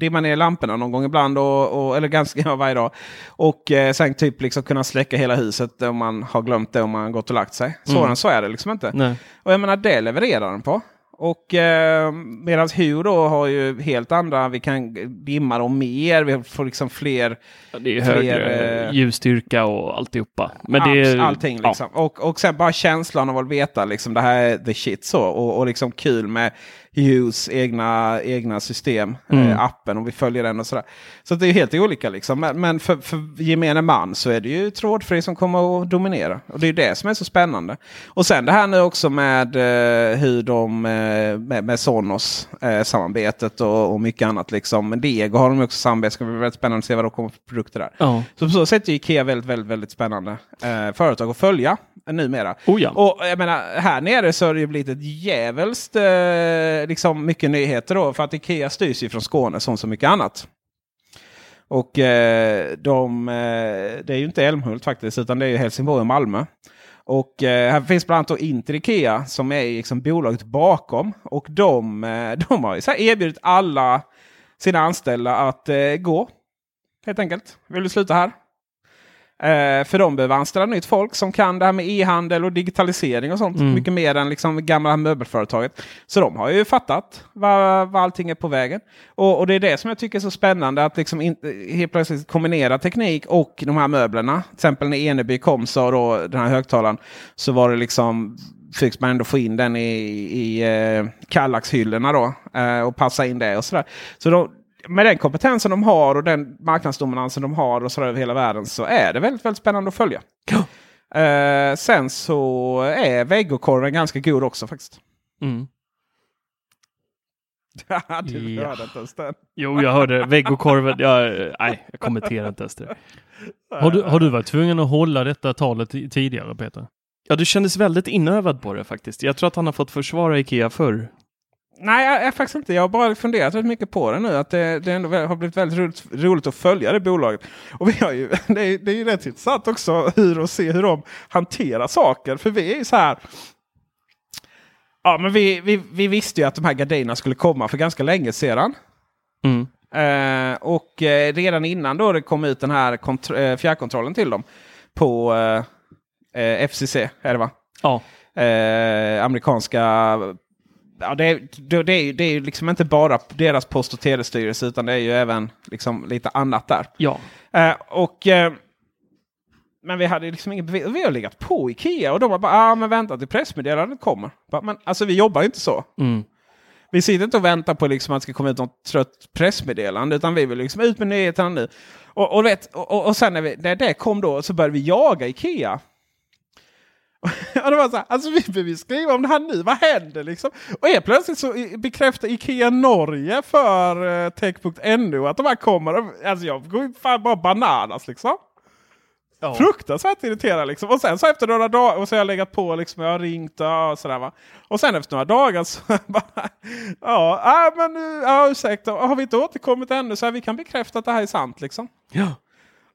dimma ner lamporna någon gång ibland och, och, eller ganska ja, varje dag. Och eh, sen typ liksom kunna släcka hela huset om man har glömt det om man gått och lagt sig. Svårare mm. så är det liksom inte. Nej. Och jag menar det levererar den på. Och eh, medan Hue då har ju helt andra, vi kan dimma dem mer, vi får liksom fler... Ja, det är ju fler, högre eh, ljusstyrka och alltihopa. Men abs, det är, allting liksom. Ja. Och, och sen bara känslan av att veta liksom det här är the shit så. Och, och liksom kul med Hues egna, egna system, mm. eh, appen om vi följer den och sådär. Så det är ju helt olika liksom. Men, men för, för gemene man så är det ju trådfri som kommer att dominera. Och det är ju det som är så spännande. Och sen det här nu också med eh, hur de... Eh, Med, med Sonos eh, samarbetet och, och mycket annat liksom. Men Lego har de också samarbete. Ska bli väldigt spännande att se vad de kommer för produkter där. Oh. Så på så sätt är IKEA väldigt, väldigt, väldigt spännande eh, företag att följa numera. Oh ja. Och jag menar, här nere så har det ju blivit ett jävelst eh, eh, liksom mycket nyheter då. För att IKEA styrs ju från Skåne som så mycket annat. Och eh, de, eh, det är ju inte Älmhult faktiskt, utan det är ju Helsingborg och Malmö. Och eh, här finns bland annat då Inter IKEA som är liksom bolaget bakom. Och de, eh, de har ju så här erbjudit alla sina anställda att eh, gå. Helt enkelt. Vill du sluta här? Eh, för de behöver anställa nytt folk som kan det här med e-handel och digitalisering och sånt. Mm. Mycket mer än liksom gamla möbelföretaget. Så de har ju fattat vad, vad allting är på vägen. Och, och det är det som jag tycker är så spännande. Att liksom in, helt plötsligt kombinera teknik och de här möblerna. Till exempel när Eneby kom så då, den här högtalaren. Så var det liksom... fick man ändå få in den i, i eh, Kallax-hyllorna då. Eh, och passa in det och sådär. Så då... med den kompetensen de har och den marknadsdominansen de har och så över hela världen så är det väldigt, väldigt spännande att följa. Oh. Eh, sen så är väggokorven ganska god också faktiskt. Mm. du ja. hörde inte ens den. Jo, jag hörde väggokorven. Jag, nej, jag kommenterar inte ens det. Har du, har du varit tvungen att hålla detta talet tidigare, Peter? Ja, du kändes väldigt inövad på det faktiskt. Jag tror att han har fått försvara IKEA förr. Nej, jag, jag faktiskt inte. Jag har bara funderat rätt mycket på det nu. Att det, det ändå har blivit väldigt roligt, roligt att följa det bolaget. Och vi har ju, det, är, det är ju rätt intressant också hur att se hur de hanterar saker. För vi är ju så här... Ja, men vi, vi, vi visste ju att de här gardinerna skulle komma för ganska länge sedan. Mm. Eh, och eh, redan innan då det kom ut den här kontr- eh, fjärrkontrollen till dem på eh, F C C, är det va? Ja. Eh, amerikanska... Ja, det, det, det, är, det är ju liksom inte bara deras post- och telestyrelse utan det är ju även liksom lite annat där. Ja. Eh, och, eh, men vi hade liksom ingen bevis. Vi har legat på IKEA och de var bara, ja ah, men vänta till pressmeddelandet kommer. Bara, men alltså vi jobbar ju inte så. Mm. Vi sitter inte och väntar på liksom att det ska komma ut något trött pressmeddelande utan vi vill liksom ut med nyheterna nu. Och, och, vet, och, och sen när, vi, när det kom då så började vi jaga IKEA. Och det var så här, alltså vi behöver skriva om det här nu, vad händer liksom? Och helt plötsligt så bekräftar IKEA Norge för eh, tech punkt n o att de här kommer, alltså jag går ju fan bara bananas liksom. Oh. Fruktansvärt irriterad liksom. Och sen så efter några dagar, och så har jag legat på liksom, jag har ringt och sådär va. Och sen efter några dagar så bara, ja, ah, men nu, ja ursäkta, har vi inte återkommit ännu så här, vi kan bekräfta att det här är sant liksom. Ja.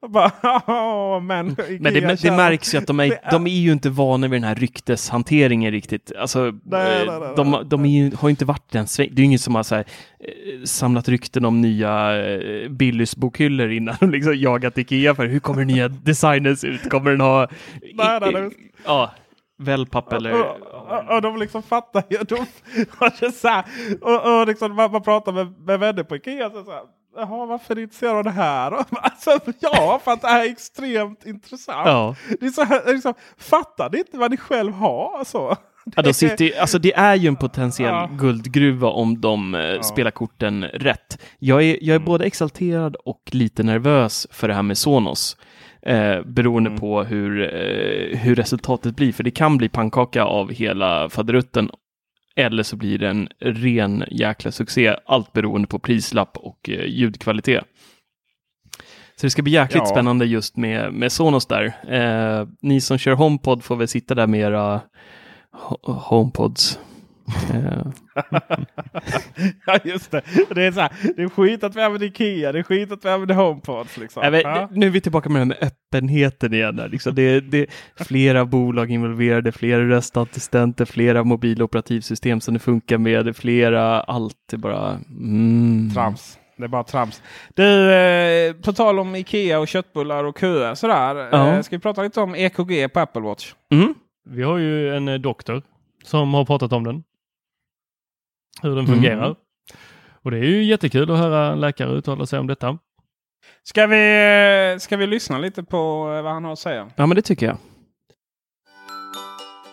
Bara, oh, men Ikea, men det, det märks ju att de är, de är ju inte vana vid den här rykteshanteringen riktigt. Alltså, nej, nej, nej, de, de är ju, har ju inte varit den sväng. Det är ju ingen som har så här, samlat rykten om nya Billys bokhyllor innan de liksom jagat Ikea för hur kommer den nya designers ut? Kommer den ha... Nej, nej, nej. Ja. Wellpapp eller... Och, och, och de liksom fattar ju. De, och så här, och, och liksom, man, man pratar med, med vänner på Ikea så här. Jaha, varför intresserar du det här? Alltså, ja, för att det här är extremt intressant. Ja. Det är så här, liksom, fattar ni inte vad ni själv har? Alltså. Det, ja, då sitter, alltså, det är ju en potentiell ja. guldgruva om de ja. spelar korten rätt. Jag är, jag är mm. både exalterad och lite nervös för det här med Sonos. Eh, beroende mm. på hur, eh, hur resultatet blir. För det kan bli pannkaka av hela faderutten. Eller så blir det en ren jäkla succé. Allt beroende på prislapp och eh, ljudkvalitet. Så det ska bli jäkligt ja. spännande just med, med Sonos där. Eh, ni som kör HomePod får väl sitta där med era ho- HomePods. Ja just det. Det är, så här, det är skit att vi använder IKEA. Det är skit att vi använder HomePods liksom. Äh, men, ja. Nu är vi tillbaka med den här öppenheten igen där, liksom. det, det är flera bolag involverade, flera röstassistenter, flera mobiloperativsystem som det funkar med, flera allt är bara mm. trams. Det är bara trams. Du, eh, på tal om IKEA och köttbullar och köer sådär, uh-huh. eh, ska vi prata lite om E K G på Apple Watch? Mm. Vi har ju en eh, doktor som har pratat om den. Hur den fungerar. Mm. Och det är ju jättekul att höra läkare uttala sig om detta. Ska vi, ska vi lyssna lite på vad han har att säga? Ja, men det tycker jag.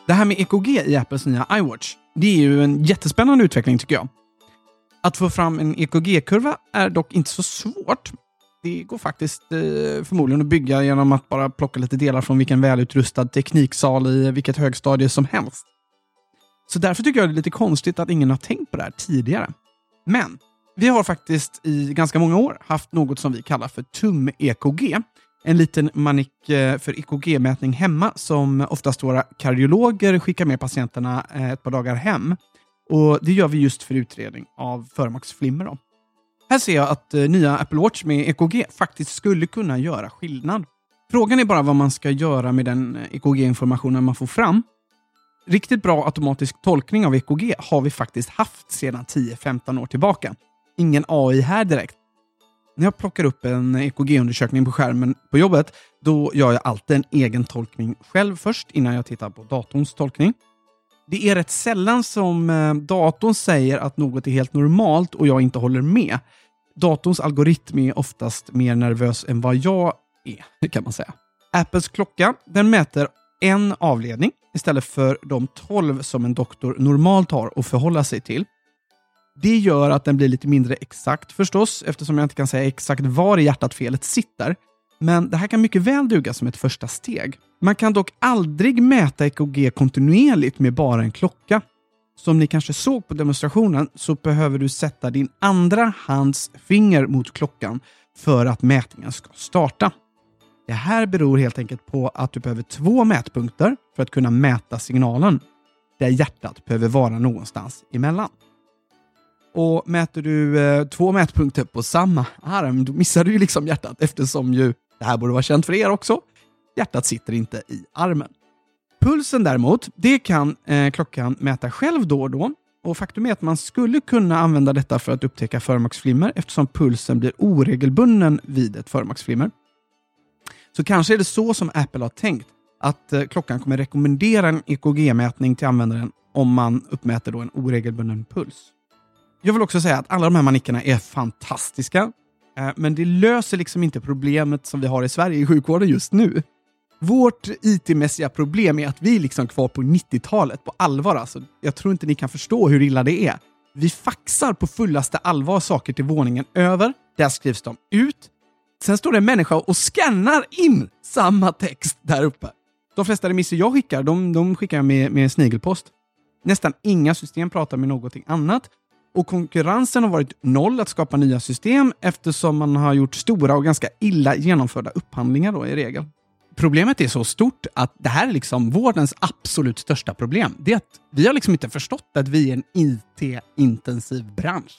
Det här med E K G i Apples nya iWatch, det är ju en jättespännande utveckling tycker jag. Att få fram en E K G-kurva är dock inte så svårt. Det går faktiskt eh, förmodligen att bygga genom att bara plocka lite delar från vilken välutrustad tekniksal i vilket högstadie som helst. Så därför tycker jag det är lite konstigt att ingen har tänkt på det här tidigare. Men vi har faktiskt i ganska många år haft något som vi kallar för tum-E K G. En liten manick för E K G-mätning hemma som oftast våra kardiologer skickar med patienterna ett par dagar hem. Och det gör vi just för utredning av förmaksflimmer då. Här ser jag att eh, nya Apple Watch med E K G faktiskt skulle kunna göra skillnad. Frågan är bara vad man ska göra med den E K G-informationen man får fram. Riktigt bra automatisk tolkning av E K G har vi faktiskt haft sedan tio femton år tillbaka. Ingen A I här direkt. När jag plockar upp en E K G-undersökning på skärmen på jobbet, då gör jag alltid en egen tolkning själv först innan jag tittar på datorns tolkning. Det är rätt sällan som datorn säger att något är helt normalt och jag inte håller med. Datorns algoritm är oftast mer nervös än vad jag är, kan man säga. Apples klocka, den mäter en avledning istället för de tolv som en doktor normalt har att förhålla sig till. Det gör att den blir lite mindre exakt förstås, eftersom jag inte kan säga exakt var i hjärtat felet sitter. Men det här kan mycket väl duga som ett första steg. Man kan dock aldrig mäta E K G kontinuerligt med bara en klocka. Som ni kanske såg på demonstrationen så behöver du sätta din andra hands finger mot klockan för att mätningen ska starta. Det här beror helt enkelt på att du behöver två mätpunkter för att kunna mäta signalen, där hjärtat behöver vara någonstans emellan. Och mäter du eh, två mätpunkter på samma arm, då missar du ju liksom hjärtat, eftersom ju, det här borde vara känt för er också, hjärtat sitter inte i armen. Pulsen däremot, det kan eh, klockan mäta själv då och då. Och faktum är att man skulle kunna använda detta för att upptäcka förmaksflimmer, eftersom pulsen blir oregelbunden vid ett förmaksflimmer. Så kanske är det så som Apple har tänkt, att eh, klockan kommer rekommendera en E K G-mätning till användaren om man uppmäter då en oregelbunden puls. Jag vill också säga att alla de här manickerna är fantastiska, men det löser liksom inte problemet som vi har i Sverige i sjukvården just nu. Vårt I T-mässiga problem är att vi är liksom kvar på nittiotalet på allvar. Alltså, jag tror inte ni kan förstå hur illa det är. Vi faxar på fullaste allvar saker till våningen över. Där skrivs de ut. Sen står det en människa och scannar in samma text där uppe. De flesta remisser jag skickar, de, de skickar jag med, med snigelpost. Nästan inga system pratar med någonting annat. Och konkurrensen har varit noll att skapa nya system, eftersom man har gjort stora och ganska illa genomförda upphandlingar då i regel. Problemet är så stort att det här är liksom vårdens absolut största problem. Det är att vi har liksom inte förstått att vi är en I T-intensiv bransch.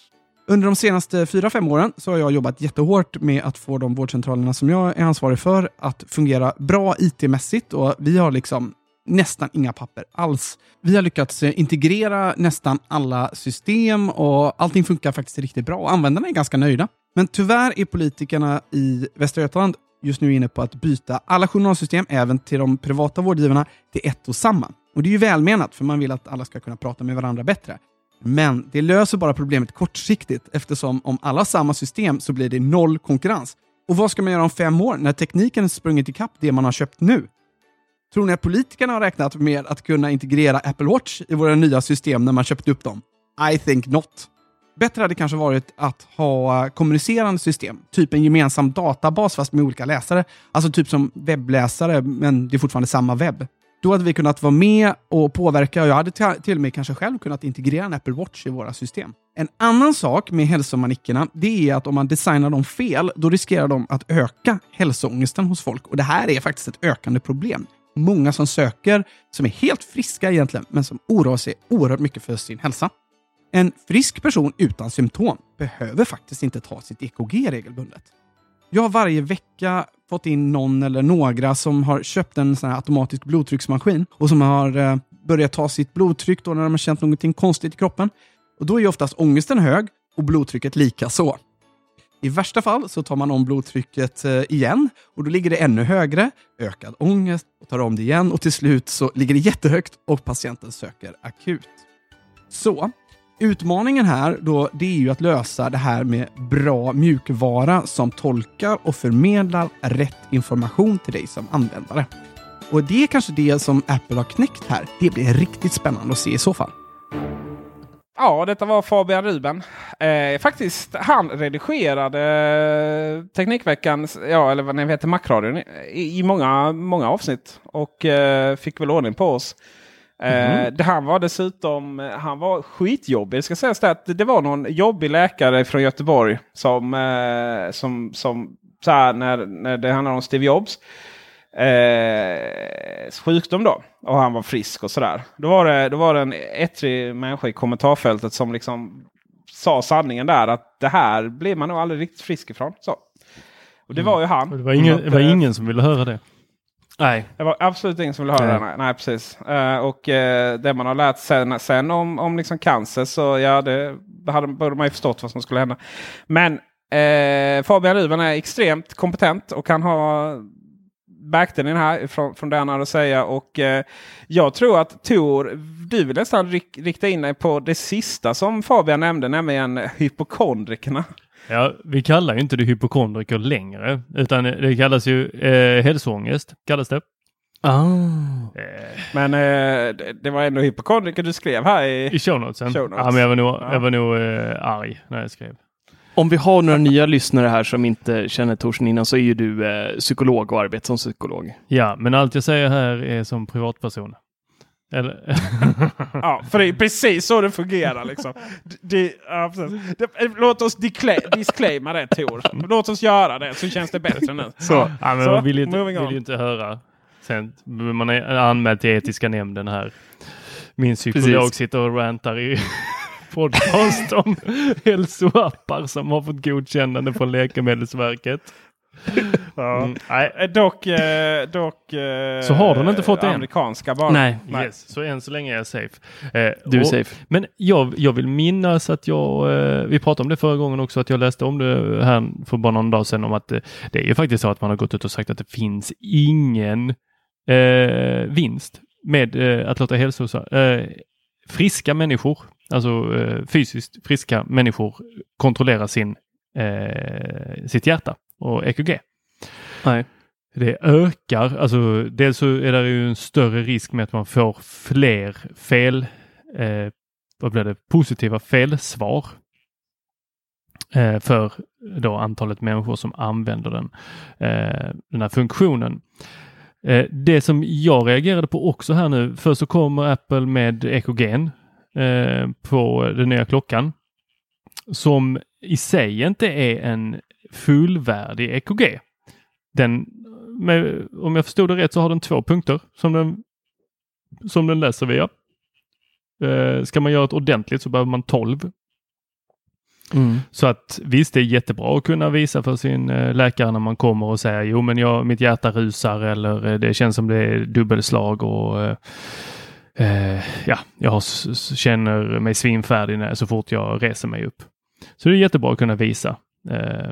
Under de senaste fyra fem åren så har jag jobbat jättehårt med att få de vårdcentralerna som jag är ansvarig för att fungera bra I T-mässigt, och vi har liksom nästan inga papper alls. Vi har lyckats integrera nästan alla system och allting funkar faktiskt riktigt bra. Användarna är ganska nöjda. Men tyvärr är politikerna i Västra Götaland just nu inne på att byta alla journalsystem, även till de privata vårdgivarna, till ett och samma. Och det är ju välmenat, för man vill att alla ska kunna prata med varandra bättre. Men det löser bara problemet kortsiktigt, eftersom om alla har samma system så blir det noll konkurrens. Och vad ska man göra om fem år när tekniken sprungit ikapp det man har köpt nu? Tror ni att politikerna har räknat med att kunna integrera Apple Watch i våra nya system när man köpt upp dem? I think not. Bättre hade kanske varit att ha kommunicerande system. Typ en gemensam databas fast med olika läsare. Alltså typ som webbläsare, men det är fortfarande samma webb. Då hade vi kunnat vara med och påverka. Jag hade till och med kanske själv kunnat integrera en Apple Watch i våra system. En annan sak med hälsomanickerna, det är att om man designar dem fel, då riskerar de att öka hälsoångesten hos folk. Och det här är faktiskt ett ökande problem. Många som söker, som är helt friska egentligen, men som oroar sig oerhört mycket för sin hälsa. En frisk person utan symptom behöver faktiskt inte ta sitt E K G regelbundet. Jag har varje vecka fått in någon eller några som har köpt en sån här automatisk blodtrycksmaskin och som har börjat ta sitt blodtryck då när de har känt någonting konstigt i kroppen. Och då är ju oftast ångesten hög och blodtrycket lika så. I värsta fall så tar man om blodtrycket igen och då ligger det ännu högre, ökad ångest, och tar om det igen och till slut så ligger det jättehögt och patienten söker akut. Så, utmaningen här då, det är ju att lösa det här med bra mjukvara som tolkar och förmedlar rätt information till dig som användare. Och det är kanske det som Apple har knäckt här. Det blir riktigt spännande att se i så fall. Ja, detta var Fabian Ruben. Eh, faktiskt, han redigerade eh, Teknikveckans, ja, eller vad ni heter, Macradion i, i många, många avsnitt. Och eh, fick väl ordning på oss. Eh, mm. det, han var dessutom, han var skitjobbig. Jag ska säga så att det var någon jobbig läkare från Göteborg som, eh, som, som så här, när, när det handlade om Steve Jobs. eh, sjukdom då. Och han var frisk och sådär. Då var det, då var det en ettrig människa i kommentarfältet som liksom sa sanningen där. Att det här blir man nog aldrig riktigt frisk ifrån. Så. Och det mm. var ju han. Det var ingen, det var ingen som ville höra det. Nej. Det var absolut ingen som ville höra nej. det. Nej, nej precis. Uh, och uh, det man har lärt sen, sen om, om liksom cancer, så ja, det hade, borde man ju förstått vad som skulle hända. Men uh, Fabian Ruben är extremt kompetent och kan ha backt den här från, från det han hade att säga. Och uh, jag tror att Tor, du vill nästan rik, rikta in dig på det sista som Fabian nämnde, nämligen hypokondrikerna. Ja, vi kallar ju inte det hypokondriker längre, utan det kallas ju eh, hälsoångest, kallas det. Oh. Eh. Men eh, det, det var ändå hypokondriker du skrev här i, I show notesen. Show notes. Ja, men jag var nog, ja. jag var nog eh, arg när jag skrev. Om vi har några nya lyssnare här som inte känner Torsen innan, så är ju du eh, psykolog och arbetar som psykolog. Ja, men allt jag säger här är som privatperson. Eller? Ja, för det är precis så det fungerar liksom. De, de, ja, de, låt oss decla- disclaima det, Tor. Låt oss göra det, så känns det bättre nu. Så, ja, men så man vill ju inte, vill inte höra. Sen, man är anmäld till etiska nämnden här. Min psykolog precis. Sitter och rantar i podcast om hälsoappar som har fått godkännande från Läkemedelsverket. Ja. Mm, nej. Dock, eh, dock eh, så har den inte fått amerikanska än. Bara. Nej, nej. Yes. Så än så länge är jag safe. Eh, du är och, safe. Men jag, jag vill minnas att jag, eh, vi pratade om det förra gången också, att jag läste om det här för bara någon dag sedan, om att eh, det är ju faktiskt så att man har gått ut och sagt att det finns ingen eh, vinst med eh, att låta hälsosa, eh, friska människor, alltså eh, fysiskt friska människor kontrollera sin, eh, sitt hjärta och E K G. Nej. Det ökar, alltså dels så är det ju en större risk med att man får fler fel, eh, vad blir det, positiva felsvar eh, för då antalet människor som använder den, eh, den här funktionen. Eh, det som jag reagerade på också här nu, först så kommer Apple med E K G eh, på den nya klockan, som i sig inte är en fullvärdig E K G. Den, med, om jag förstod det rätt, så har den två punkter som den, som den läser via. Eh, ska man göra ett ordentligt så behöver man tolv. Mm. Så att visst, det är jättebra att kunna visa för sin läkare när man kommer och säger jo, men jag, mitt hjärta rusar, eller det känns som det är dubbelslag och eh, ja, jag känner mig svinfärdig när, så fort jag reser mig upp. Så det är jättebra att kunna visa eh,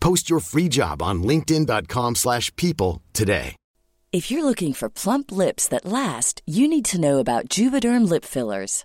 Post your free job on linkedin.com slash people today. If you're looking for plump lips that last, you need to know about Juvederm lip fillers.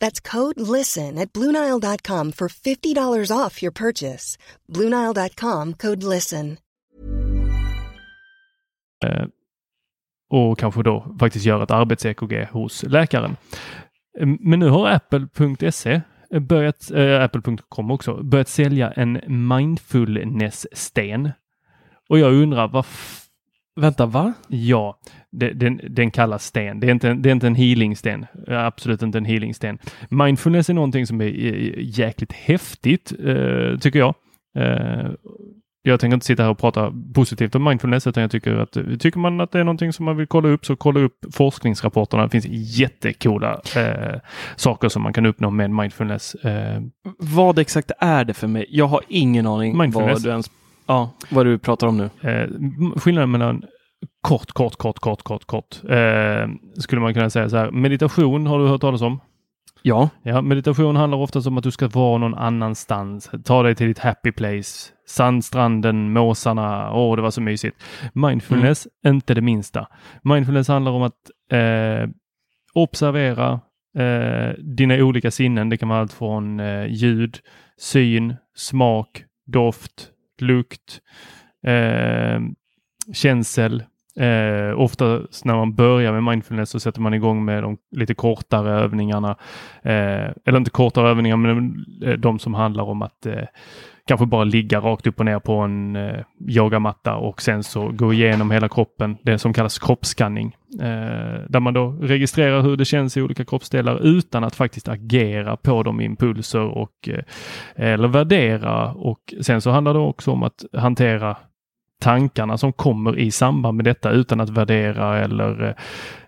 That's code LISTEN at Blue Nile dot com for fifty dollars off your purchase. Blue Nile dot com, code LISTEN. Och kanske då faktiskt göra ett arbets-E K G hos läkaren. Men nu har Apple punkt se börjat, äh, Apple punkt com också, börjat sälja en mindfulness-sten. Och jag undrar, vad f- Vänta, va? Ja, det, den, den kallas sten. Det är inte en, det är inte en healingsten. Absolut inte en healingsten. Mindfulness är någonting som är jäkligt häftigt, eh, tycker jag. Eh, jag tänker inte sitta här och prata positivt om mindfulness, utan jag tycker att tycker man att det är någonting som man vill kolla upp, så kolla upp forskningsrapporterna. Det finns jättekola eh, saker som man kan uppnå med mindfulness. Eh. Vad exakt är det för mig? Jag har ingen aning mindfulness. Vad du ens Ja, vad du pratar om nu. Eh, skillnaden mellan kort, kort, kort, kort, kort, kort. Eh, skulle man kunna säga så här. Meditation har du hört talas om? Ja. ja. Meditation handlar ofta om att du ska vara någon annanstans. Ta dig till ditt happy place. Sandstranden, måsarna. Åh, oh, det var så mysigt. Mindfulness, mm. inte det minsta. Mindfulness handlar om att eh, observera eh, dina olika sinnen. Det kan vara allt från eh, ljud, syn, smak, doft, lukt, eh, känsel. Eh, ofta när man börjar med mindfulness så sätter man igång med de lite kortare övningarna. Eh, eller inte kortare övningar, men de som handlar om att eh, kanske bara ligga rakt upp och ner på en eh, yogamatta och sen så gå igenom hela kroppen. Det som kallas kroppsskanning. Eh, där man då registrerar hur det känns i olika kroppsdelar utan att faktiskt agera på de impulser och eh, eller värdera. Och sen så handlar det också om att hantera tankarna som kommer i samband med detta utan att värdera eller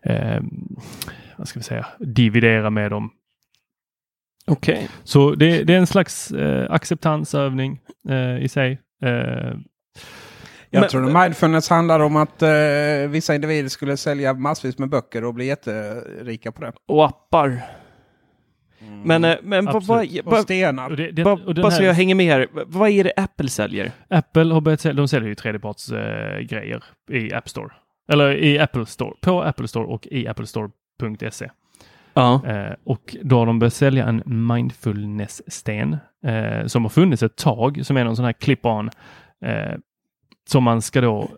eh, vad ska vi säga, dividera med dem. Okej. Okay. Så det, det är en slags eh, acceptansövning eh, i sig. Eh, jag men, tror att mindfulness handlar om att eh, vissa individer skulle sälja massvis med böcker och bli jätterika på det. Och appar. Mm. Men, men vad va, va, va, va, så jag hänger med här. Vad är det Apple säljer? Apple har börjat sälja, de säljer ju tredjeparts äh, grejer i App Store. Eller i Apple Store. På Apple Store och i apple store punkt se. Ja. Äh, och då har de börjat sälja en mindfulness-sten äh, som har funnits ett tag, som är någon sån här clip-on äh, som man ska då,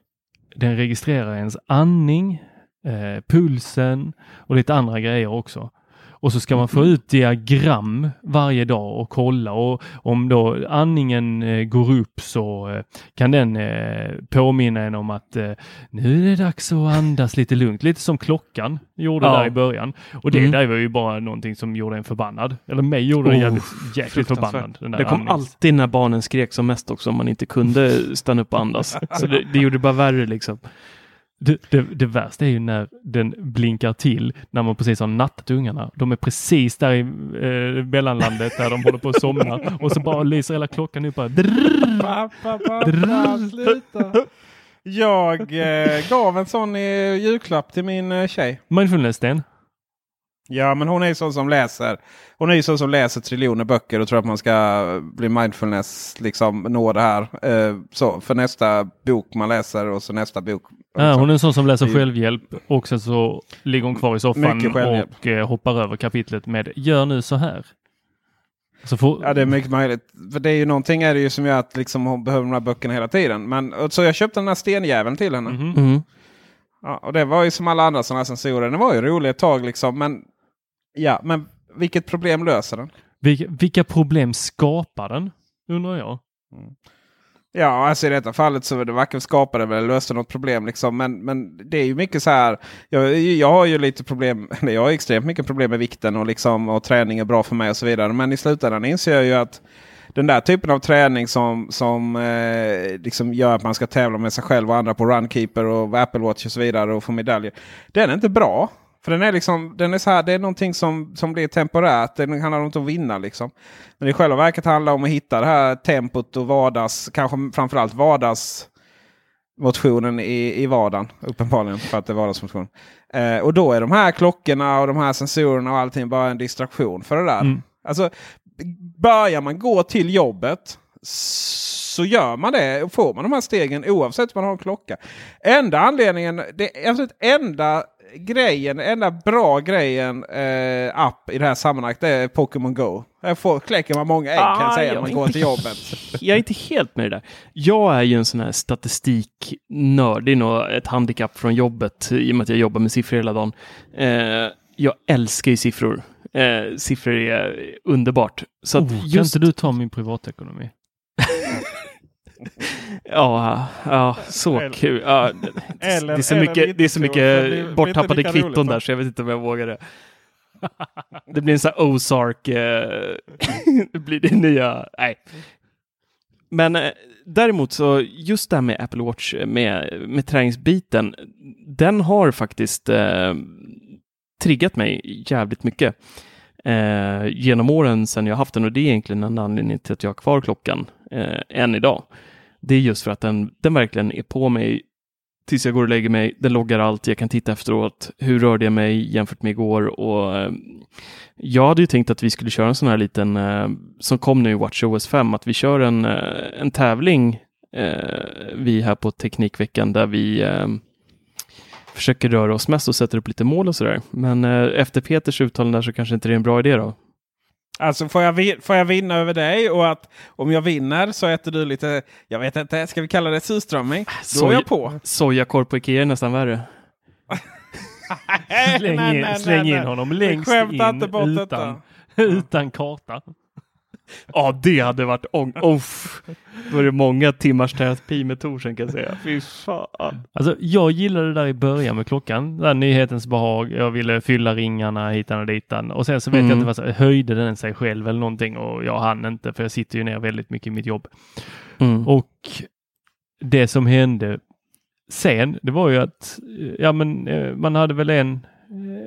den registrerar ens andning, äh, pulsen och lite andra grejer också. Och så ska man få ut diagram varje dag och kolla. Och om då andningen eh, går upp så eh, kan den eh, påminna en om att eh, nu är det dags att andas lite lugnt. Lite som klockan gjorde ja. där i början. Och det mm. där var ju bara någonting som gjorde en förbannad. Eller mig gjorde oh, en jävligt, jäkligt förbannad. Den där det kom andnings. alltid när barnen skrek som mest också. Om man inte kunde stanna upp och andas. Så det, det gjorde bara värre liksom. Det, det, det värsta är ju när den blinkar till när man precis har nattat ungarna. De är precis där i eh, mellanlandet där de håller på att somna och så bara lyser hela klockan upp. Drrrr, pappa, pappa, drrrr. Sluta. Jag eh, gav en sån eh, julklapp till min eh, tjej. Mindfulness-sten. Ja, men hon är ju sån som läser. Hon är ju sån som läser triljoner böcker och tror att man ska bli mindfulness, liksom nå det här. Eh, så, för nästa bok man läser och så nästa bok. Ja, hon är en sån som läser självhjälp och sen så ligger hon kvar i soffan och eh, hoppar över kapitlet med gör nu så här. Så får... Ja, det är mycket möjligt. För det är ju någonting är det ju som gör att liksom, hon behöver de här böckerna hela tiden. Men, så jag köpte den här stenjäveln till henne. Mm-hmm. Mm. Ja, och det var ju som alla andra sådana här sensorer. Det var ju roligt ett tag liksom, men ja, men vilket problem löser den? Vilka, vilka problem skapar den, undrar jag. Mm. Ja, alltså i detta fallet så det varken skapade eller löste något problem liksom. Men, men det är ju mycket så här. Jag, jag har ju lite problem, eller jag har extremt mycket problem med vikten och, liksom, och träning är bra för mig och så vidare. Men i slutändan inser jag ju att den där typen av träning som, som eh, liksom gör att man ska tävla med sig själv och andra på Runkeeper och Apple Watch och så vidare och få medaljer. Den är inte bra. För den är liksom, den är så här, det är någonting som, som blir temporärt. Det handlar inte om att vinna liksom. Men i själva verket handlar om att hitta det här tempot och vardags, kanske framförallt vardagsmotionen i, i vardagen. Uppenbarligen för att det är vardagsmotion. Eh, och då är de här klockorna och de här sensorerna och allting bara en distraktion för det där. Mm. Alltså, börjar man gå till jobbet så gör man det och får man de här stegen oavsett om man har en klocka. Enda anledningen, det är absolut enda grejen, enda bra grejen eh, app i det här sammanhanget, det är Pokémon Go. Där får, kläcker man många ägg ah, kan jag säga när man går till jobbet. Jag är inte helt med det där. Jag är ju en sån här statistiknörd. Det är nog ett handikapp från jobbet i och med att jag jobbar med siffror hela dagen. Eh, jag älskar ju siffror. Eh, siffror är underbart. Så oh, att just... Kan inte du ta min privatekonomi? ja, ja, så eller, kul. Ja, det, eller, det är så mycket, det är så mycket borttappade kvitton där så jag vet inte om jag vågar det. Det blir en sån här Ozark. Eh, det blir det nya... Nej. Men eh, däremot så just det här med Apple Watch med, med träningsbiten, den har faktiskt... Eh, triggat mig jävligt mycket eh, genom åren sedan jag haft den, och det är egentligen en anledning till att jag har kvar klockan eh, än idag. Det är just för att den, den verkligen är på mig tills jag går och lägger mig. Den loggar allt, jag kan titta efteråt. Hur rörde jag mig jämfört med igår? Och eh, jag hade ju tänkt att vi skulle köra en sån här liten eh, som kom nu i WatchOS fem, att vi kör en, eh, en tävling eh, vi här på Teknikveckan där vi eh, försöker röra oss mest och sätter upp lite mål och sådär. Men eh, efter Peters uttalande där så kanske inte det är en bra idé då. Alltså får jag, får jag vinna över dig, och att om jag vinner så äter du lite, jag vet inte, ska vi kalla det surströmming? Då är jag på. Sojakorv på IKEA är nästan värre. släng nej, in, nej, släng nej, in nej. honom längst in utan, utan, utan karta. Ja, det hade varit ång... Off. Då är det många timmars terapi med Torsen kan jag säga. Fy fan. Alltså, jag gillade det där i början med klockan. Där nyhetens behag. Jag ville fylla ringarna hitan och ditan. Och sen så vet mm. jag inte vad så höjde den sig själv eller någonting. Och jag hann inte, för jag sitter ju ner väldigt mycket i mitt jobb. Mm. Och det som hände sen, det var ju att ja, men man hade väl en...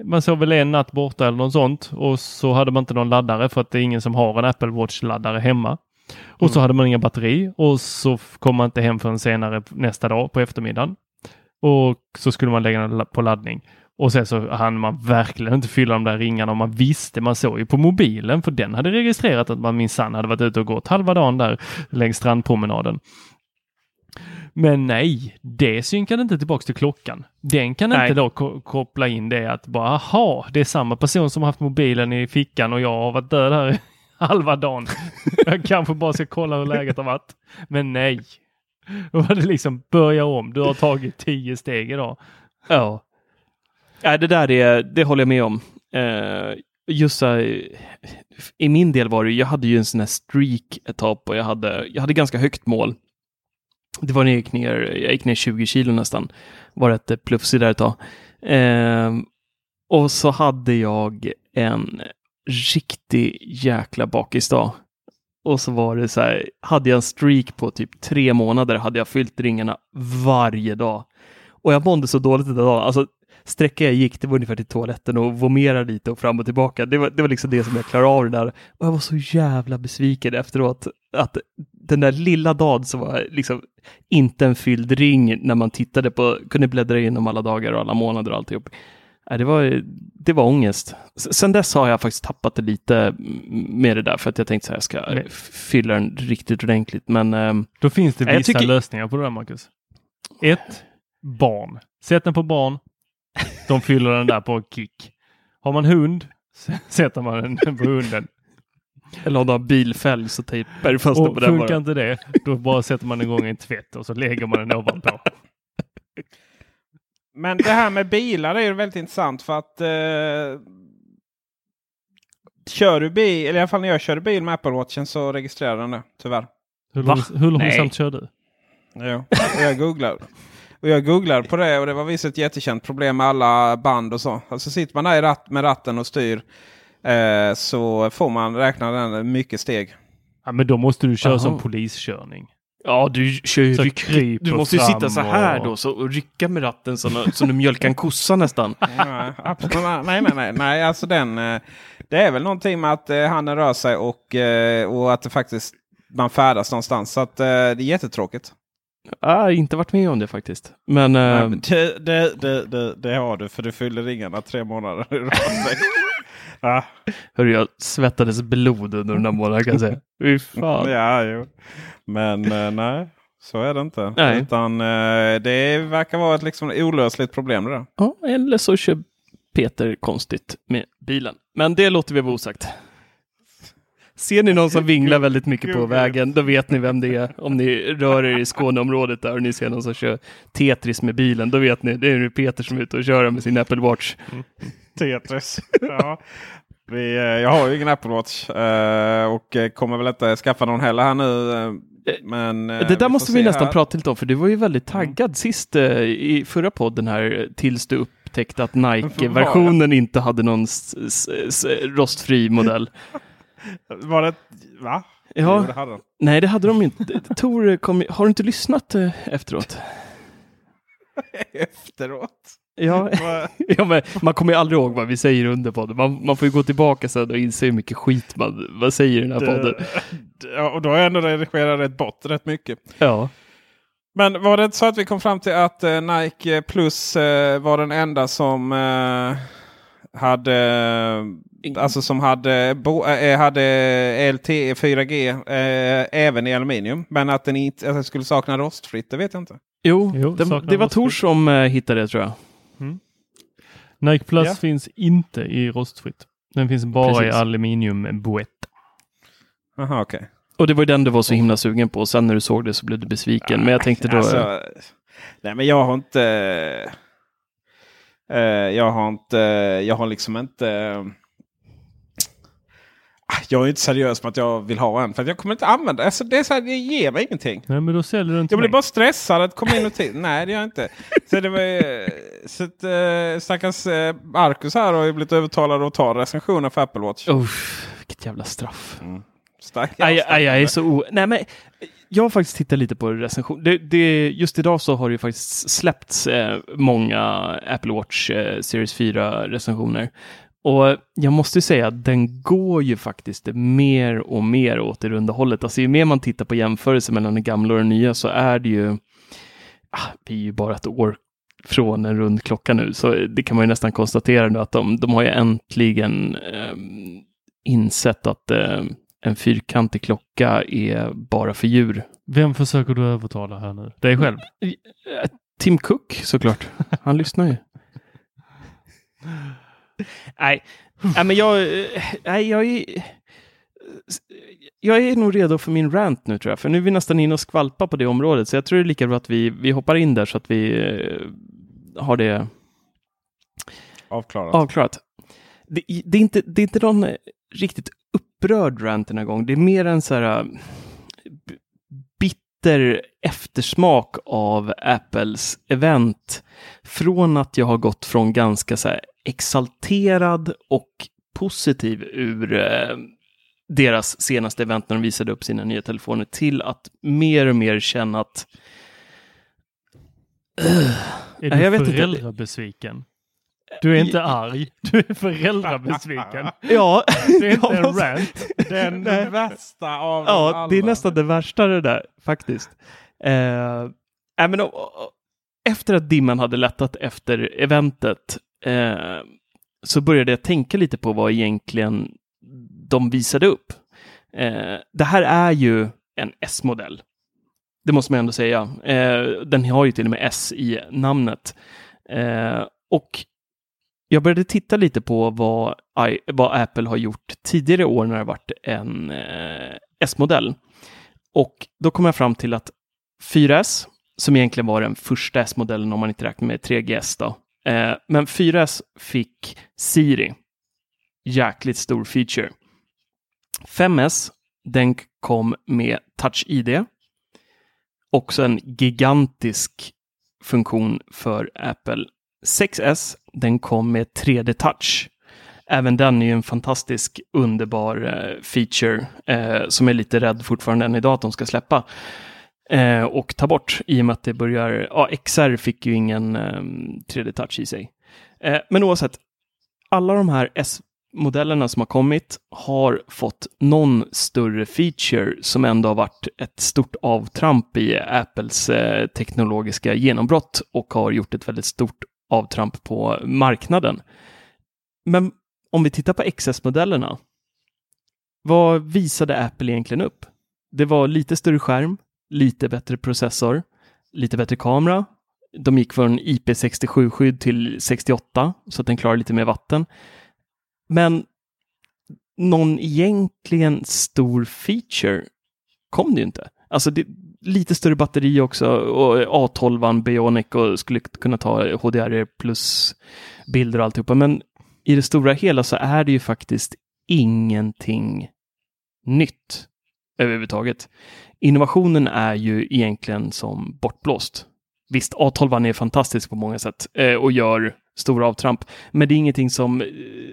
Man såg väl en natt borta eller något sånt. Och så hade man inte någon laddare, för att det är ingen som har en Apple Watch-laddare hemma. Och mm. så hade man inga batteri. Och så kom man inte hem förrän senare nästa dag på eftermiddagen. Och så skulle man lägga den på laddning. Och sen så hann man verkligen inte fylla de där ringarna. Och man visste, man såg ju på mobilen. För den hade registrerat att man minsann hade varit ute och gått halva dagen där längs strandpromenaden. Men nej, det synkade inte tillbaka till klockan. Den kan nej. inte då ko- koppla in det att bara, aha, det är samma person som har haft mobilen i fickan och jag har varit död här halva dagen. Jag kanske bara ska kolla hur läget har varit. Men nej. Då var det liksom, börja om. Du har tagit tio steg idag. Ja. Ja, det där är, det håller jag med om. Uh, just så här, i min del var det, jag hade ju en sån här streak ett tag och jag hade, jag hade ganska högt mål. Det var när jag gick ner, jag gick ner tjugo kilo nästan. Var ett plufsig där ett tag. Eh, och så hade jag en riktig jäkla bakisdag. Och så var det så här, hade jag en streak på typ tre månader, hade jag fyllt ringarna varje dag. Och jag mådde så dåligt den dagen. Alltså sträckan jag gick, det var ungefär till toaletten och vomerade lite och fram och tillbaka. Det var, det var liksom det som jag klarade av det där. Och jag var så jävla besviken efteråt att den där lilla dagen som var liksom inte en fylld ring när man tittade på, kunde bläddra igenom alla dagar och alla månader och alltihop. det var, det var ångest. Sen dess har jag faktiskt tappat det lite med det där, för att jag tänkte så här, jag ska men, fylla den riktigt ordentligt. Men, då finns det vissa tycker... lösningar på det där, Marcus. Ett, barn. Sätt den på barn. De fyller den där på kick. Har man hund, sätter man den på hunden. Eller om du har bilfälg så tejpar du fast och den på den. Och funkar inte det, då bara sätter man igång en tvätt och så lägger man den ovanpå. Men det här med bilar är ju väldigt intressant, för att eh, kör du bil, eller i alla fall när jag körde bil med Apple Watchen så registrerar den det, tyvärr. Hur, långs- hur långsamt kör du? Jo, jag googlar. Och jag googlade på det, och det var visst ett jättekänt problem med alla band och så. Alltså sitter man där i ratt, med ratten och styr eh, så får man räkna den mycket steg. Ja, men då måste du köra Aha. som poliskörning. Ja, du kör ju ryck, ryck, du måste ju sitta så här och... då så, och rycka med ratten som, som du mjölkar en kossa nästan. Ja, absolut. Nej, nej, nej. nej alltså den, det är väl någonting med att handen rör sig och, och att det faktiskt man färdas någonstans. Så att, det är jättetråkigt. Jag har inte varit med om det faktiskt. Men, nej, men det, det, det, det, det har du, för du fyller ringarna tre månader. Ja. Hörru, jag svettades blod under den där månaden, kan jag säga. Fy fan. Ja, jo. Men nej, så är det inte. Nej. Utan det verkar vara ett liksom olösligt problem där. Ja, eller så kör Peter konstigt med bilen. Men det låter vi vara osagt. Ser ni någon som vinglar väldigt mycket på vägen, då vet ni vem det är. Om ni rör er i Skåneområdet där och ni ser någon som kör Tetris med bilen, då vet ni, det är nu Peter som är ute och kör med sin Apple Watch. Mm. Tetris, ja. Vi, jag har ju ingen Apple Watch och kommer väl inte skaffa någon heller här nu. Men det där vi måste vi nästan här. prata lite om, för du var ju väldigt taggad mm. sist i förra podden här, tills du upptäckte att Nike-versionen inte hade någon s- s- s- rostfri modell. Var det, va? Ja. Det hade de. Nej, det hade de inte. Tor, kom, har du inte lyssnat efteråt? Efteråt? Ja, ja, men man kommer ju aldrig ihåg vad vi säger under podden. Man, man får ju gå tillbaka sen och inse hur mycket skit man vad säger i den här det, podden. Ja, och då har jag ändå redigerat rätt bort rätt mycket. Ja. Men var det inte så att vi kom fram till att eh, Nike Plus eh, var den enda som eh, hade... Eh, Alltså som hade, bo, äh, hade L T E fyra G äh, även i aluminium. Men att den inte alltså skulle sakna rostfritt, det vet jag inte. Jo, jo den, det rostfritt. Var Tor som äh, hittade det, tror jag. Mm. Nike Plus ja. finns inte i rostfritt. Den finns bara Precis. i aluminiumboett. Jaha, okej. Okay. Och det var ju den du var så himla sugen på. Sen när du såg det så blev du besviken. Ah, men jag tänkte då... Alltså, nej, men jag har inte... Äh, jag har inte... Jag har liksom inte... Äh, Jag är inte seriös med att jag vill ha en. För att jag kommer inte använda. Alltså det är så här, det ger mig ingenting. Nej, men då säljer du inte. Jag blir mig. bara stressad att komma in och till. Nej, det gör jag inte. Så det var ju... Så att, äh, stackars äh, Marcus här har ju blivit övertalad att ta recensioner för Apple Watch. Uff, vilket jävla straff. Mm. Stackars aj, straff. Aj, aj, så o... Nej, men... Jag har faktiskt tittat lite på recension. Det, det, just idag så har det ju faktiskt släppts eh, många Apple Watch eh, Series fyra recensioner. Och jag måste ju säga att den går ju faktiskt mer och mer åt det runda hållet. Alltså ju mer man tittar på jämförelser mellan den gamla och den nya så är det ju... Ah, vi är ju bara ett år från en rund klocka nu. Så det kan man ju nästan konstatera nu att de, de har ju äntligen eh, insett att eh, en fyrkantig klocka är bara för djur. Vem försöker du övertala här nu? Dig själv? Tim Cook såklart. Han lyssnar ju. Nej, nej, men jag, nej, jag, är, jag är nog redo för min rant nu, tror jag. För nu är vi nästan inne och skvalpa på det området. Så jag tror det är lika bra att vi, vi hoppar in där så att vi har det avklarat. avklarat. Det, det, är inte, det är inte någon riktigt upprörd rant den här gången. Det är mer en så här bitter eftersmak av Apples event. Från att jag har gått från ganska så här exalterad och positiv ur eh, deras senaste event när de visade upp sina nya telefoner till att mer och mer känna att uh, är du jag vet föräldrabesviken? Inte. Du är inte jag... arg, du är föräldrabesviken. Ja. Det är inte en rant. Det är det värsta av ja, alla. Ja, det är nästan det värsta det där, faktiskt. Eh, I mean, oh, oh, efter att dimman hade lättat efter eventet eh, så började jag tänka lite på vad egentligen de visade upp. Eh, det här är ju en S-modell. Det måste man ändå säga. Eh, den har ju till och med S i namnet. Eh, och jag började titta lite på vad, I, vad Apple har gjort tidigare år när det har varit en eh, S-modell. Och då kom jag fram till att fyra S, som egentligen var den första S-modellen om man inte räknar med tre G S då. Eh, men fyra S fick Siri. Jäkligt stor feature. fem S, den kom med Touch I D. Också en gigantisk funktion för Apple. sex S, den kom med tre D Touch. Även den är ju en fantastisk, underbar eh, feature eh, som är lite rädd fortfarande än idag att de ska släppa eh, och ta bort i och med att det börjar... Ja, X R fick ju ingen eh, tre D Touch i sig. Eh, men oavsett, alla de här S-modellerna som har kommit har fått någon större feature som ändå har varit ett stort avtramp i Apples eh, teknologiska genombrott och har gjort ett väldigt stort avtramp på marknaden. Men om vi tittar på X S-modellerna, vad visade Apple egentligen upp? Det var lite större skärm, lite bättre processor, lite bättre kamera. De gick från I P sextiosju-skydd till sextioåtta så att den klarar lite mer vatten. Men någon egentligen stor feature kom det ju inte. Alltså det, lite större batteri också och A tolv Bionic och skulle kunna ta H D R plus bilder och alltihopa, men i det stora hela så är det ju faktiskt ingenting nytt överhuvudtaget. Innovationen är ju egentligen som bortblåst. Visst, A tolv är fantastisk på många sätt och gör stora avtramp. Men det är ingenting som,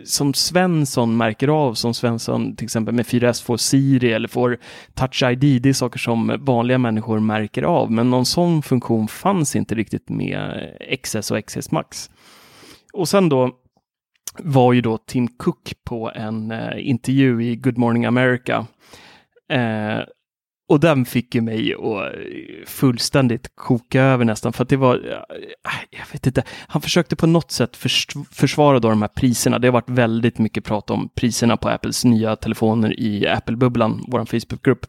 som Svensson märker av. Som Svensson till exempel med fyra S får Siri eller får Touch I D. Det är saker som vanliga människor märker av. Men någon sån funktion fanns inte riktigt med X S och X S Max. Och sen då var ju då Tim Cook på en eh, intervju i Good Morning America. Eh, och den fick ju mig att fullständigt koka över nästan. För att det var, eh, jag vet inte, han försökte på något sätt förs- försvara då de här priserna. Det har varit väldigt mycket prat om priserna på Apples nya telefoner i Apple-bubblan, vår Facebook-grupp.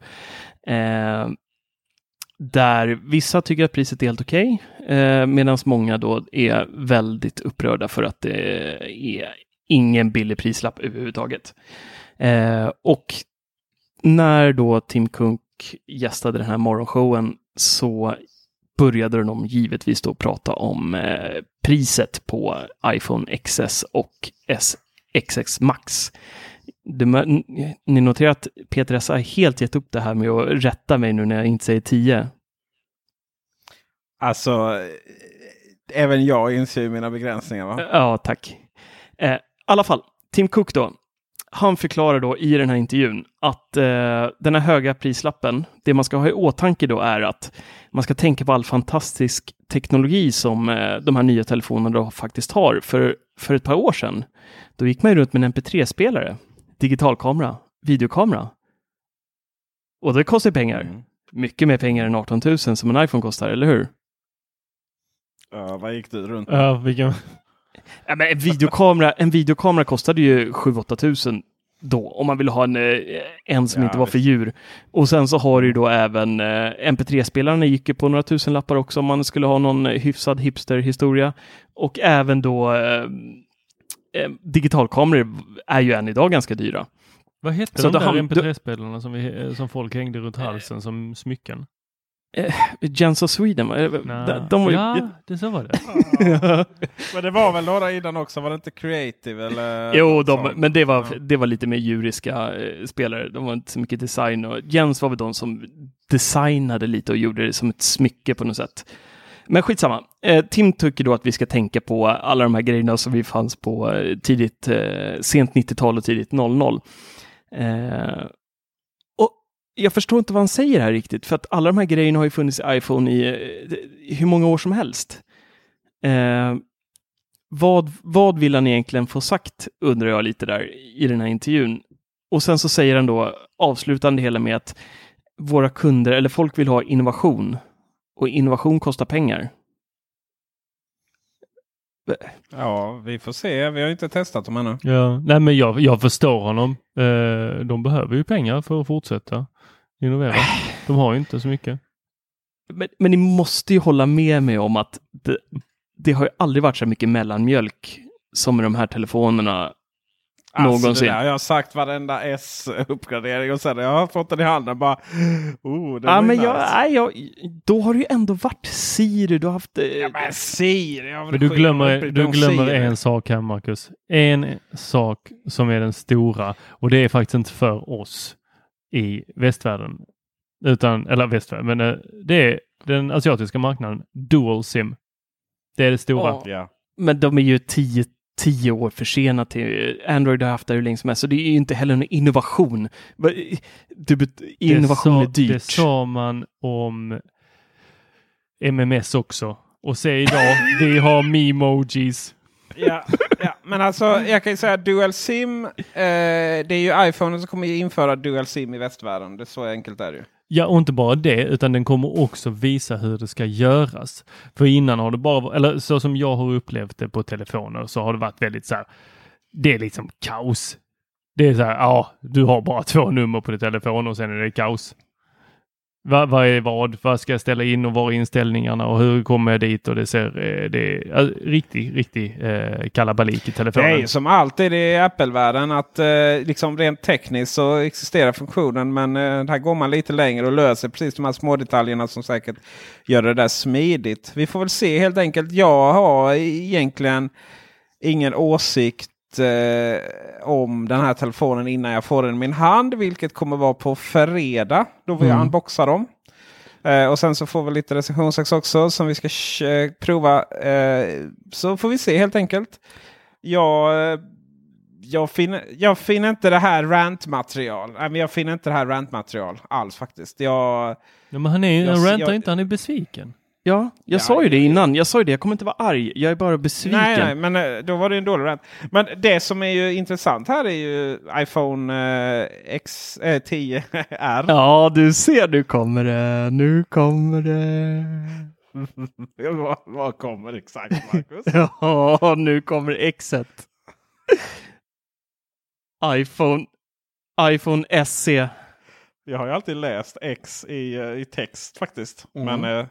Eh, Där vissa tycker att priset är helt okej, okay, eh, medan många då är väldigt upprörda för att det är ingen billig prislapp överhuvudtaget. Eh, och när då Tim Cook gästade den här morgonshowen så började de givetvis då prata om eh, priset på iPhone X S och X S Max. Det, ni noterar att Peter S har helt gett upp det här med att rätta mig nu när jag inte säger tio. Alltså, även jag inser mina begränsningar, va? Ja, tack. I eh, alla fall, Tim Cook då, han förklarar då i den här intervjun att eh, den här höga prislappen, det man ska ha i åtanke då är att man ska tänka på all fantastisk teknologi som eh, de här nya telefonerna då faktiskt har. För, för ett par år sedan, då gick man ju runt med en M P tre-spelare. Digitalkamera, videokamera. Och det kostar pengar. Mm. Mycket mer pengar än arton tusen som en iPhone kostar, eller hur? Ja, vad gick du runt? Ja, vilken... ja, men en, videokamera, en videokamera kostade ju sju åtta tusen då. Om man vill ha en, en som ja, inte var för djur. Och sen så har du då även eh, M P tre-spelarna gick ju på några tusen lappar också. Om man skulle ha någon hyfsad hipster-historia. Och även då... Eh, digitalkameror är ju än idag ganska dyra. Vad heter så de där han, M P tre-spelarna du, som, vi, som folk hängde runt halsen äh, som smycken? Äh, Gens of Sweden. Nah. De, de var ju, ja, det så var det. ja. Men det var väl några innan också? Var det inte Creative? Eller jo, de, men det var, det var lite mer djuriska eh, spelare. De var inte så mycket design. Och Jens var väl de som designade lite och gjorde det som ett smycke på något sätt. Men skitsamma. Eh, Tim tycker då att vi ska tänka på alla de här grejerna som vi fanns på tidigt, eh, sent nittio-tal och tidigt noll noll. Eh, och jag förstår inte vad han säger här riktigt. För att alla de här grejerna har ju funnits i iPhone i eh, hur många år som helst. Eh, vad, vad vill han egentligen få sagt, undrar jag lite där i den här intervjun. Och sen så säger han då avslutande hela med att våra kunder eller folk vill ha innovation. Och innovation kostar pengar. Ja, vi får se. Vi har ju inte testat dem ännu. Ja. Nej, men jag, jag förstår honom. Eh, de behöver ju pengar för att fortsätta innovera. De har ju inte så mycket. Men, men ni måste ju hålla med mig om att det, det har ju aldrig varit så mycket mellanmjölk som i de här telefonerna. Alltså någonsin. Det där, jag har sagt varenda S-uppgradering och sen jag har fått den i handen bara, oh, det ja, men nice. jag, jag, Då har det ju ändå varit Siri, du har haft... Ja, men Siri! Men du glömmer, du glömmer en sak här, Marcus. En sak som är den stora, och det är faktiskt inte för oss i västvärlden, utan, eller västvärlden, men det är den asiatiska marknaden, dual SIM. Det är det stora. Oh, yeah. Men de är ju tio tio år försenat till Android har haft det hur länge som helst. Så det är ju inte heller en innovation. Innovation det är, så, är dyrt. Det sa man om M M S också. Och säg idag, vi har memojis. Ja, ja, men alltså jag kan ju säga dual SIM. Eh, det är ju iPhone som kommer införa dual SIM i västvärlden. Det är så enkelt är det ju. Ja, och inte bara det, utan den kommer också visa hur det ska göras. För innan har det bara, eller så som jag har upplevt det på telefoner, så har det varit väldigt så här, det är liksom kaos. Det är så här, ja, du har bara två nummer på din telefon och sen är det kaos. Vad, vad är vad? Vad ska jag ställa in och var är inställningarna och hur kommer jag dit? Och det ser det är, alltså, riktigt, riktigt eh, kalabalik i telefonen. Nej, som alltid i Apple-världen att eh, liksom rent tekniskt så existerar funktionen, men eh, här går man lite längre och löser precis de här små detaljerna som säkert gör det där smidigt. Vi får väl se helt enkelt. Jag har egentligen ingen åsikt Eh, om den här telefonen innan jag får den i min hand, vilket kommer vara på fredag då vi mm. unboxar dem. Eh, och sen så får vi lite recensionsex också som vi ska sh- prova. Eh, så får vi se helt enkelt. Jag, jag, finner, jag finner inte det här rantmaterial. Nej, men jag finner inte det här rantmaterial alls faktiskt. Jag, ja, men han, är, jag, han rantar jag, inte, han är besviken. Ja, jag ja, sa ju det innan. Jag sa ju det, jag kommer inte vara arg. Jag är bara besviken. Nej, nej, men då var det en dålig rant. Men det som är ju intressant här är ju iPhone eh, X, eh, tio R. Ja, du ser, nu kommer det. Nu kommer det. vad, vad kommer exakt, Marcus? Ja, nu kommer X-et. iPhone, iPhone S E. Jag har ju alltid läst X i, i text faktiskt. Mm. Men... Eh,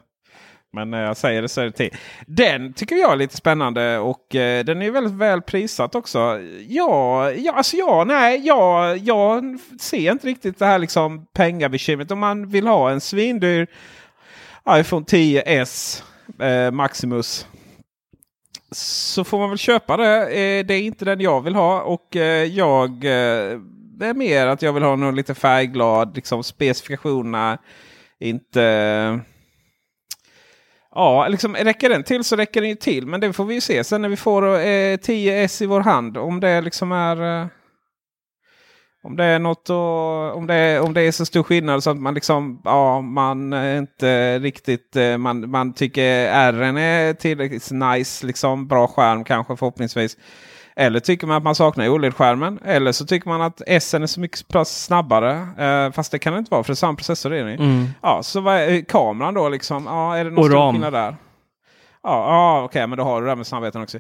Men när jag säger det så är det till. Den tycker jag är lite spännande. Och eh, den är väldigt väl prisat också. Ja, ja alltså ja, nej. Ja, jag ser inte riktigt det här liksom pengabekymret. Om man vill ha en svindyr iPhone X S eh, Maximus, så får man väl köpa det. Eh, det är inte den jag vill ha. Och eh, jag... Eh, det är mer att jag vill ha någon lite färgglad. Liksom specifikationerna. Inte... Ja, liksom räcker den till så räcker den ju till. Men det får vi ju se sen när vi får eh, tio S i vår hand. Om det liksom är... Eh, om det är något och, om, det, om det är så stor skillnad så att man liksom... Ja, man är inte riktigt... Eh, man, man tycker R'n är tillräckligt nice. Liksom bra skärm kanske förhoppningsvis. Eller tycker man att man saknar O L E D-skärmen. Eller så tycker man att S:en är så mycket snabbare. Eh, fast det kan det inte vara för det är samma processor är det. Mm. Ja, så vad är kameran då liksom? Ja, är det någon stor skillnad där? Ja, ja okej, okay, men då har du det med snabbheten också.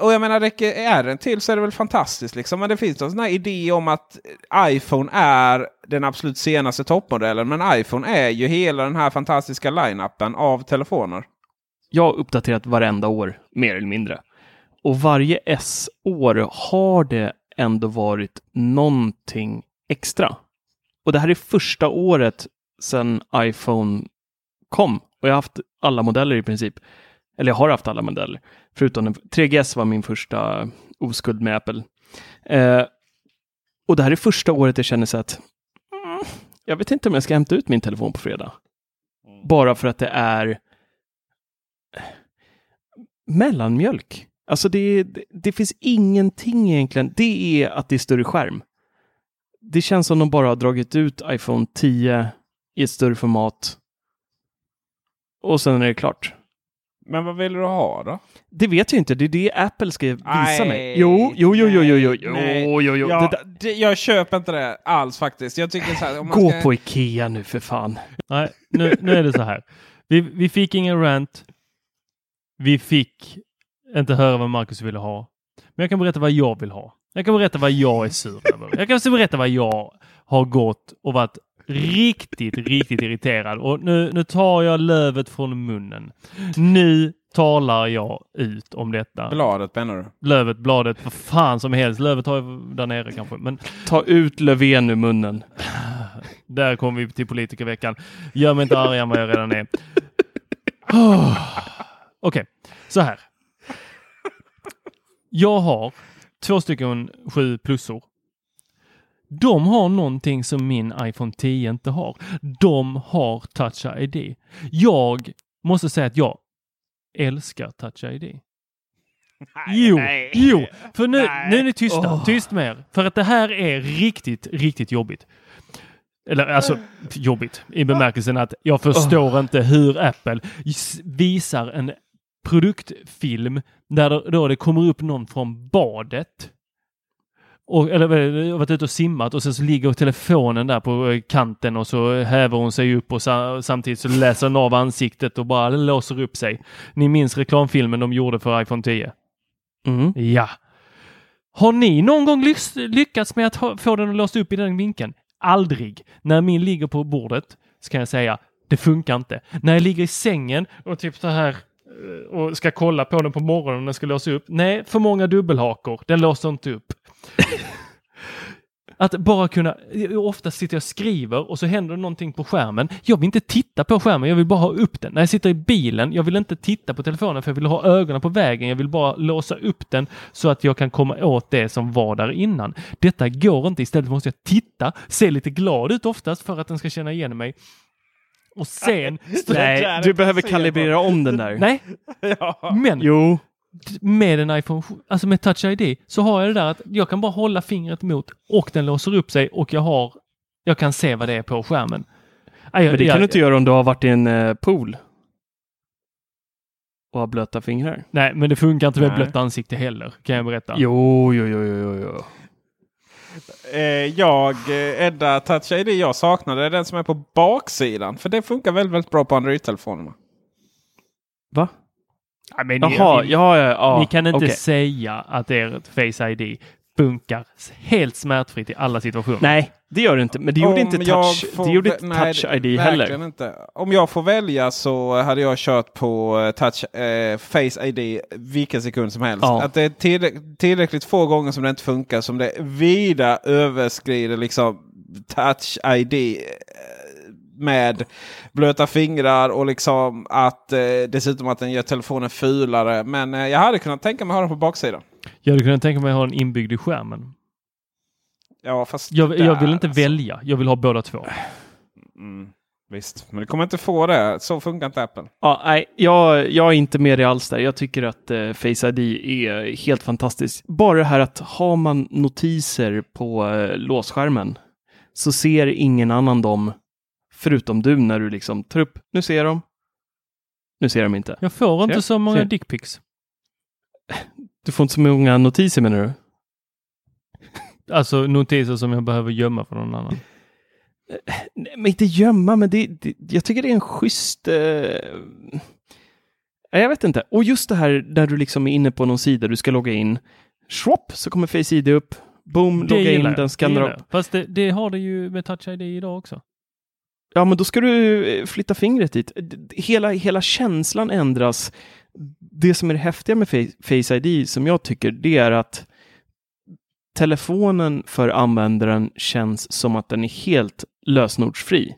Och jag menar, räcker R:en till så är det väl fantastiskt liksom. Men det finns en sån här idé om att iPhone är den absolut senaste toppmodellen. Men iPhone är ju hela den här fantastiska line-upen av telefoner. Jag har uppdaterat varenda år, mer eller mindre. Och varje S-år har det ändå varit någonting extra. Och det här är första året sedan iPhone kom. Och jag har haft alla modeller i princip. Eller jag har haft alla modeller. Förutom tre G S var min första oskuld med Apple. Eh, och det här är första året jag känner så att... Mm, jag vet inte om jag ska hämta ut min telefon på fredag. Bara för att det är... Mellanmjölk. Alltså det, det, det finns ingenting egentligen. Det är att det är större skärm. Det känns som de bara har dragit ut iPhone tio i ett större format. Och sen är det klart. Men vad vill du ha då? Det vet jag inte. Det är det Apple ska visa nej, mig. Jo, jo, jo, jo, jo, jo, jo, jo, jo. Ja, det, jag köper inte det alls faktiskt. Jag tycker så här, om man gå ska... på IKEA nu för fan. Nej, nu, nu är det så här. Vi, vi fick ingen rant. Vi fick... inte höra vad Marcus ville ha. Men jag kan berätta vad jag vill ha. Jag kan berätta vad jag är sur över. Jag kan också berätta vad jag har gått och varit riktigt, riktigt irriterad. Och nu, nu tar jag lövet från munnen. Nu talar jag ut om detta. Bladet, menar du? Lövet, bladet, vad fan som helst. Lövet har jag där nere kanske. Men... ta ut Löfven ur munnen. Där kommer vi till politikerveckan. Gör mig inte arg än vad jag redan är. Oh. Okej, okay. Så här. Jag har två stycken sju plussor. De har någonting som min iPhone ten inte har. De har Touch I D. Jag måste säga att jag älskar Touch I D. Nej, jo, nej. jo. För nu, nu är ni tysta. Oh. Tyst med er. För att det här är riktigt, riktigt jobbigt. Eller alltså jobbigt i bemärkelsen att jag förstår oh. inte hur Apple visar en produktfilm där då det kommer upp någon från badet och, eller varit ute och simmat och sen så ligger telefonen där på kanten och så häver hon sig upp och samtidigt så läser hon av ansiktet och bara låser upp sig. Ni minns reklamfilmen de gjorde för iPhone ten? Mm. Ja. Har ni någon gång lyckats med att få den att låsa upp i den vinkeln? Aldrig. När min ligger på bordet så kan jag säga, det funkar inte. När jag ligger i sängen och typ så här och ska kolla på den på morgonen när den ska låsa upp. Nej, för många dubbelhakor. Den låser inte upp. Att bara kunna, ofta sitter jag och skriver och så händer någonting på skärmen. Jag vill inte titta på skärmen, jag vill bara ha upp den. När jag sitter i bilen, jag vill inte titta på telefonen för jag vill ha ögonen på vägen. Jag vill bara låsa upp den så att jag kan komma åt det som var där innan. Detta går inte, istället måste jag titta, se lite glad ut oftast för att den ska känna igen mig. Och sen... nej, du behöver kalibrera om den där. Nej, men... jo. Med en iPhone, alltså med Touch I D, så har jag det där att jag kan bara hålla fingret mot och den låser upp sig och jag har, jag kan se vad det är på skärmen. Aj, jag, men det jag, kan du inte göra om du har varit i en eh, pool och har blöta fingrar. Nej, men det funkar inte med nej. Blöta ansikte heller, kan jag berätta. Jo, jo, jo, jo, jo. Jag, Edda, Touch I D jag saknade är den som är på baksidan. För det funkar väldigt, väldigt bra på Android-telefonerna. Va? Ja, men Jaha, ni, ja, ja, ja. Ni kan inte okay. säga att ert Face I D funkar helt smärtfritt i alla situationer. Nej, det gör det inte. Men det gjorde inte touch, får, det gjorde inte nej, touch I D heller. Inte. Om jag får välja så hade jag kört på touch, eh, Face I D vilken sekund som helst. Ja. Att det är tillräckligt, tillräckligt få gånger som det inte funkar, som det vida överskrider liksom touch I D med blöta fingrar och liksom att eh, dessutom att den gör telefonen fulare. Men eh, jag hade kunnat tänka mig ha den på baksidan. Jag hade kunnat tänka mig ha den inbyggd i skärmen. Ja, fast jag, där, jag vill inte alltså. välja. Jag vill ha båda två. Mm, visst, men du kommer inte få det. Så funkar inte Apple. Ja, nej, jag, jag är inte med i alls där. Jag tycker att eh, Face I D är helt fantastiskt. Bara det här att har man notiser på eh, låsskärmen så ser ingen annan dem. Förutom du när du liksom tar upp. Nu ser de. Nu ser de inte. Jag får inte ser? så många dickpics. Du får inte så många notiser menar du? Alltså notiser som jag behöver gömma för någon annan. Nej, men inte gömma. Men det, det, jag tycker det är en schysst... Eh... Jag vet inte. Och just det här där du liksom är inne på någon sida. Du ska logga in. Swap, så kommer Face I D upp. Boom, det logga in. Den skannar upp. Fast det, det har det ju med Touch I D idag också. Ja, men då ska du flytta fingret dit. Hela, hela känslan ändras. Det som är det häftiga med Face I D som jag tycker, det är att telefonen för användaren känns som att den är helt lösenordsfri.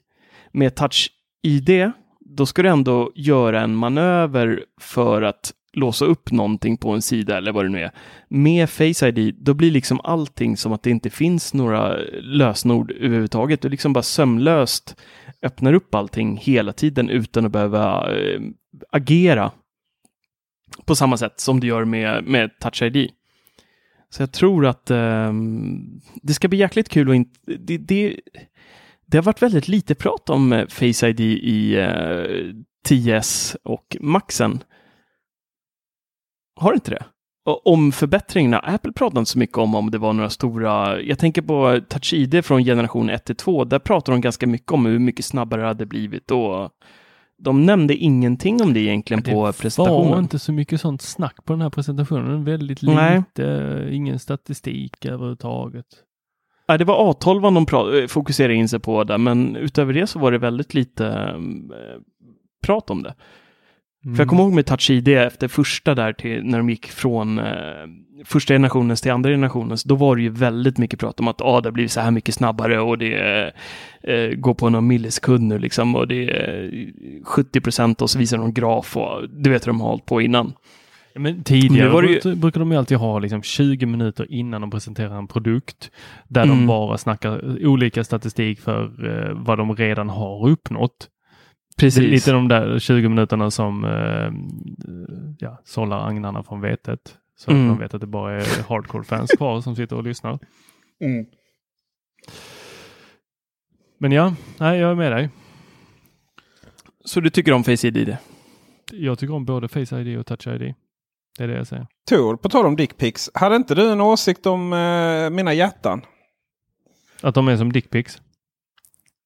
Med Touch I D, då ska du ändå göra en manöver för att låsa upp någonting på en sida eller vad det nu är. Med Face I D, då blir liksom allting som att det inte finns några lösenord överhuvudtaget. Du liksom bara sömlöst öppnar upp allting hela tiden utan att behöva äh, agera på samma sätt som du gör med, med Touch I D. Så jag tror att äh, det ska bli jäkligt kul och inte... Det, det, det har varit väldigt lite prat om Face I D i äh, X S och Maxen. Har inte det? Och om förbättringarna. Apple pratade inte så mycket om om det var några stora... Jag tänker på Touch I D från generation ett till två. Där pratade de ganska mycket om hur mycket snabbare det hade blivit och de nämnde ingenting om det egentligen det på presentationen. Det var inte så mycket sånt snack på den här presentationen. Väldigt lite, Nej. Ingen statistik överhuvudtaget. Ja, det var A tolv de pra- fokuserade in sig på där, men utöver det så var det väldigt lite äh, prat om det. Mm. För jag kommer ihåg med Touch I D efter första där till, när de gick från eh, första generationens till andra generationens, då var det ju väldigt mycket prat om att ah, det blir så här mycket snabbare och det eh, går på någon millisekund nu liksom, och det är sjuttio procent och så visar de graf och du vet hur de har hållit på innan. Men tidigare men det ju... brukar de ju alltid ha liksom tjugo minuter innan de presenterar en produkt där mm. de bara snackar olika statistik för eh, vad de redan har uppnått. Precis. Det är lite de där tjugo minuterna som eh, ja, sållar agnarna från vetet. Så mm. att man vet att det bara är hardcore-fans kvar som sitter och lyssnar. Mm. Men ja, nej, jag är med dig. Så du tycker om Face I D? Jag tycker om både Face I D och Touch I D. Det är det jag säger. Tor, på tal om dickpics. Hade inte du en åsikt om eh, mina hjärtan? Att de är som dickpics?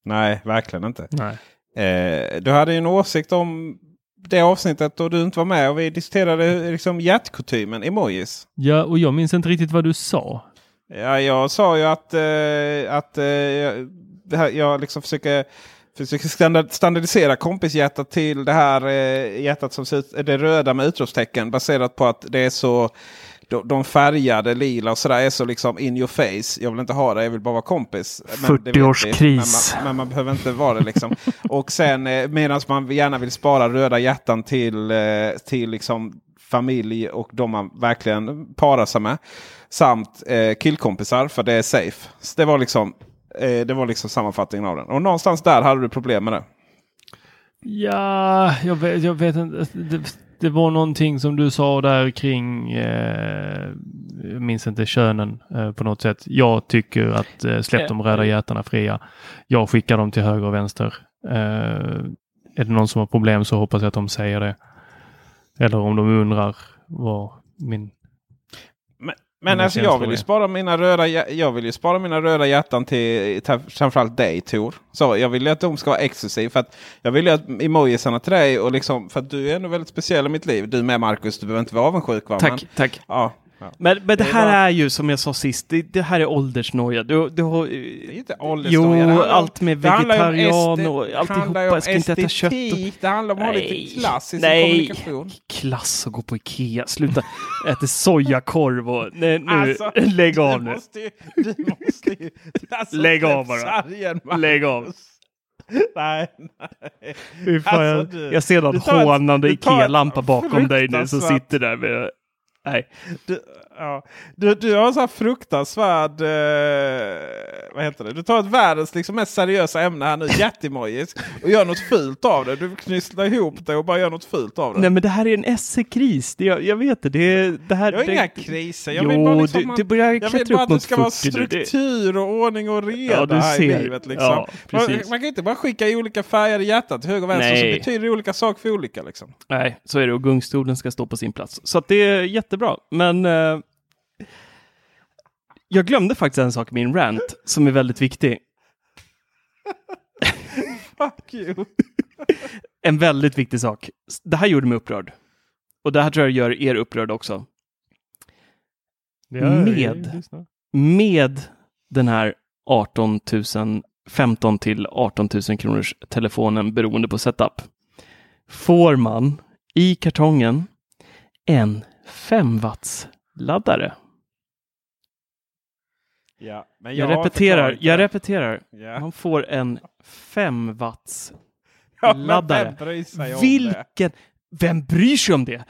Nej, verkligen inte. Nej. Eh, du hade ju en åsikt om det avsnittet och du inte var med och vi diskuterade liksom hjärtkutymen, emojis. Ja, och jag minns inte riktigt vad du sa. Ja, jag sa ju att, eh, att eh, jag, jag liksom försöker, försöker standardisera kompishjärtat till det här eh, hjärtat som ser ut, det röda med utropstecken, baserat på att det är så de, de färgade lila och sådär är så liksom in your face. Jag vill inte ha det, jag vill bara vara kompis. fyrtioårskris. Men, men man behöver inte vara det liksom. Och sen medan man gärna vill spara röda hjärtan till, till liksom familj och de man verkligen parar sig med. Samt eh, killkompisar, för det är safe. Så det var liksom, eh, det var liksom sammanfattningen av den. Och någonstans där hade du problem med det. Ja, jag vet, jag vet inte... Det... Det var någonting som du sa där kring, eh, jag minns inte könen eh, på något sätt. Jag tycker att eh, släpp de röda hjärtarna fria. Jag skickar dem till höger och vänster. Eh, är det någon som har problem så hoppas jag att de säger det. Eller om de undrar vad min... Men, men alltså jag vill, ju spara mina röda, jag vill ju spara mina röda hjärtan till, till framförallt dig, Tor. Så jag vill ju att de ska vara exklusiv. För att jag vill ju att emojisarna till dig. Och liksom, för att du är ändå väldigt speciell i mitt liv. Du med, Marcus. Du behöver inte vara avundsjuk, va? Tack, men, tack. Ja. Ja. Men, men det här det är, bara... är ju som jag sa sist. Det, det här är åldersnoja. Du, du har, det är inte åldersnoja. Jo, allt med vegetarian och alltihopa. Jag ska inte äta kött. Och... Det handlar om att ha lite klass i sin kommunikation. Nej, klass och gå på IKEA. Sluta äta sojakorv och... Nej, nu, alltså, lägg av nu. Måste ju, du måste ju... Alltså, lägg av bara. Sargen, lägg av. Nej, nej. Hur fan, alltså, du, jag ser någon hånande IKEA-lampa bakom dig nu som sitter där med... Nej. Du, ja. du, du har så här fruktansvärd eh, vad heter det? Du tar ett världens liksom, mest seriösa ämne här nu, jättemojis, och gör något fult av det. Du knisslar ihop det och bara gör något fult av det. Nej, men det här är en S E-kris. Det, jag, jag vet det. Det, det här, jag har det, inga kriser. Jag jo, vill bara, liksom, man, du, du börjar jag vill bara att det ska vara struktur och ordning och reda ja, du här ser. I livet. Liksom. Ja, man, man kan inte bara skicka i olika färger i hjärtat till höger och vänster som betyder olika saker för olika. Liksom. Nej, så är det. Och gungstolen ska stå på sin plats. Så att det är jätte bra, men eh, jag glömde faktiskt en sak i min rant som är väldigt viktig. Fuck you. En väldigt viktig sak. Det här gjorde mig upprörd. Och det här tror jag gör er upprörd också. Med, med den här arton tusen, femton till arton tusen kronors telefonen beroende på setup får man i kartongen en fem watts laddare. Ja, men jag, jag repeterar, jag repeterar. Yeah. Man får en fem watts ja, laddare. Vem Vilken det. Vem bryr sig om det?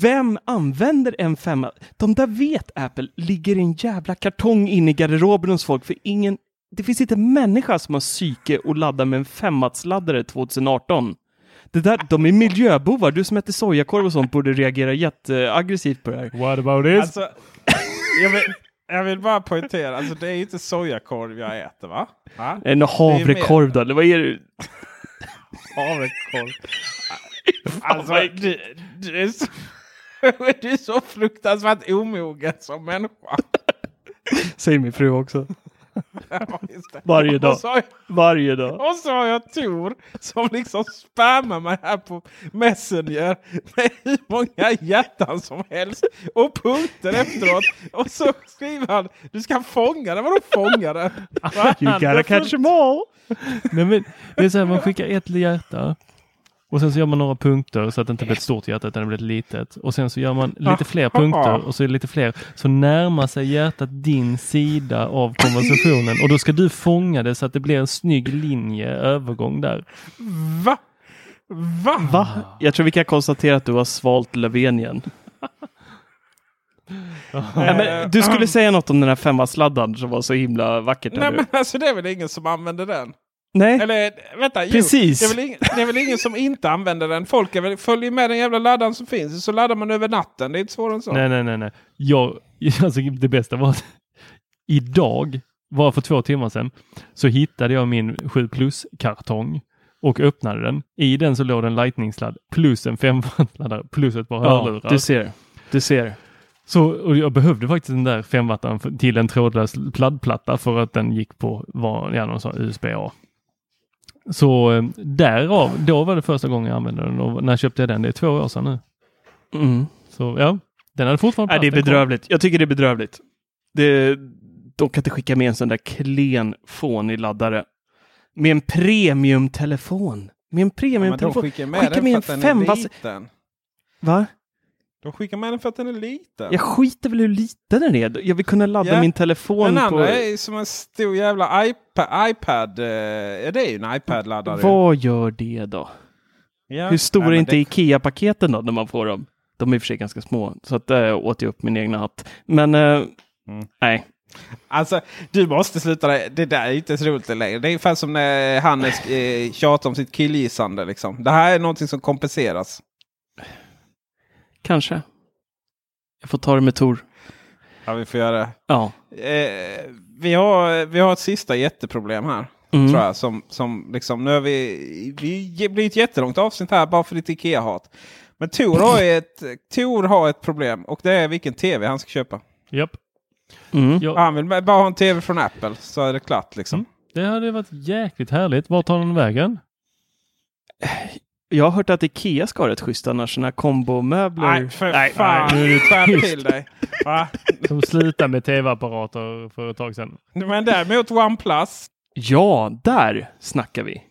Vem använder en fem? De där vet Apple ligger i en jävla kartong inne i garderoben hos folk, för ingen det finns inte en människa som har psyke och laddar med en fem watts laddare tjugo arton. Det där, de är miljöbovar. Du som äter sojakorv och sånt borde reagera jätteaggressivt på det här. What about this? Alltså, jag, vill, jag vill bara poängtera. Alltså, det är ju inte sojakorv jag äter, va? Ha? En havrekorv då. Vad är det? Havrekorv. Alltså, du, du, är så, du är så fruktansvärt omogen som människa. Säger min fru också. Ja, just det. Varje dag. Jag, Varje dag. Och så har jag Tor som liksom spammar mig här på Messenger med hur många hjärtan som helst och punkter efteråt. Och så skriver han, du ska fånga det. Vadå fånga det? You gotta catch them all. Nej, men det är så här, man skickar ett hjärta. Och sen så gör man några punkter så att det inte blir ett stort hjärta utan det blir ett litet. Och sen så gör man lite fler punkter och så är det lite fler. Så närmar sig hjärtat din sida av konversationen. Och då ska du fånga det så att det blir en snygg linjeövergång där. Va? Va? Va? Jag tror vi kan konstatera att du har svalt Löfvenien. Nej, men du skulle säga något om den här femma sladdan som var så himla vackert. Nej, men alltså det är väl ingen som använder den. Nej. Eller, vänta, precis. Jo, det, är väl ingen, det är väl ingen som inte använder den. Folk är väl, följer med den jävla laddan som finns. Så laddar man över natten. Det är inte svårare än så. Nej, nej, nej. nej. Jag, alltså, det bästa var att idag, bara för två timmar sedan, så hittade jag min sju plus-kartong och öppnade den. I den så låg en Lightning-sladd plus en fem-wattladdare plus ett par hörlurar. Ja, du ser. Du ser. Så, och jag behövde faktiskt den där fem-wattan till en trådlös pladdplatta för att den gick på var, ja, någon sån U S B A. Så därav, då var det första gången jag använde den. Och när jag köpte jag den? Det är två år sedan nu. Mm. Så ja, den hade fortfarande... Nej, det är bedrövligt. Jag tycker det är bedrövligt. Det, de kan inte skicka med en sån där klen fånig laddare. Med en premiumtelefon. Med en premiumtelefon. Ja, skicka med, skicka med, med en femvass... Va? De skickar med den för att den är liten. Jag skiter väl hur liten den är. Jag vill kunna ladda yeah. min telefon den andra på... är som en stor jävla iPad. iPad eh, är det ju en iPad-laddare? Vad gör det då? Yeah. Hur stor Nej, är inte det... IKEA-paketen då när man får dem? De är i och för sig ganska små. Så att äh, åt jag upp min egna hatt. Men eh, mm. nej. Alltså, du måste sluta det. Det där är inte så roligt längre. Det är ungefär som när Hannes eh, tjatar om sitt killgissande. Liksom. Det här är någonting som kompenseras. Kanske. Jag får ta det med Tor. Ja, vi får göra det. Ja. Eh, vi, har, vi har ett sista jätteproblem här. Mm. Tror jag. Som, som liksom, nu har vi, vi blir ett jättelångt avsnitt här bara för lite IKEA-hat. Men Tor har, ett, Tor har ett problem. Och det är vilken tv han ska köpa. Japp. Mm. Ja. Han vill bara ha en tv från Apple. Så är det klart liksom. Mm. Det hade varit jäkligt härligt. Var tar den vägen? Jag har hört att IKEA ska ha ett schysst annars, sådana här kombomöbler. Nej, för nej, fan. Nu är det till dig. Va? Som slutade med tv-apparater för ett tag sedan. Men däremot OnePlus. Ja, där snackar vi.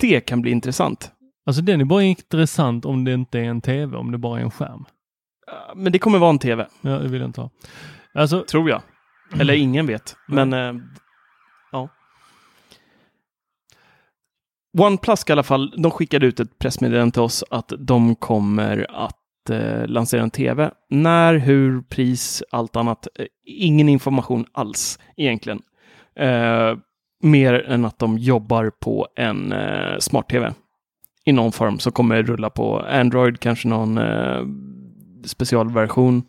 Det kan bli intressant. Alltså den är bara intressant om det inte är en tv, om det bara är en skärm. Men det kommer vara en tv. Ja, det vill jag inte ha. Alltså, tror jag. Eller ingen vet. Mm. Men... Äh, OnePlus i alla fall, de skickade ut ett pressmeddelande till oss att de kommer att eh, lansera en tv. När, hur, pris, allt annat. Eh, ingen information alls egentligen. Eh, mer än att de jobbar på en eh, smart-tv. I någon form som kommer rulla på Android, kanske någon eh, specialversion.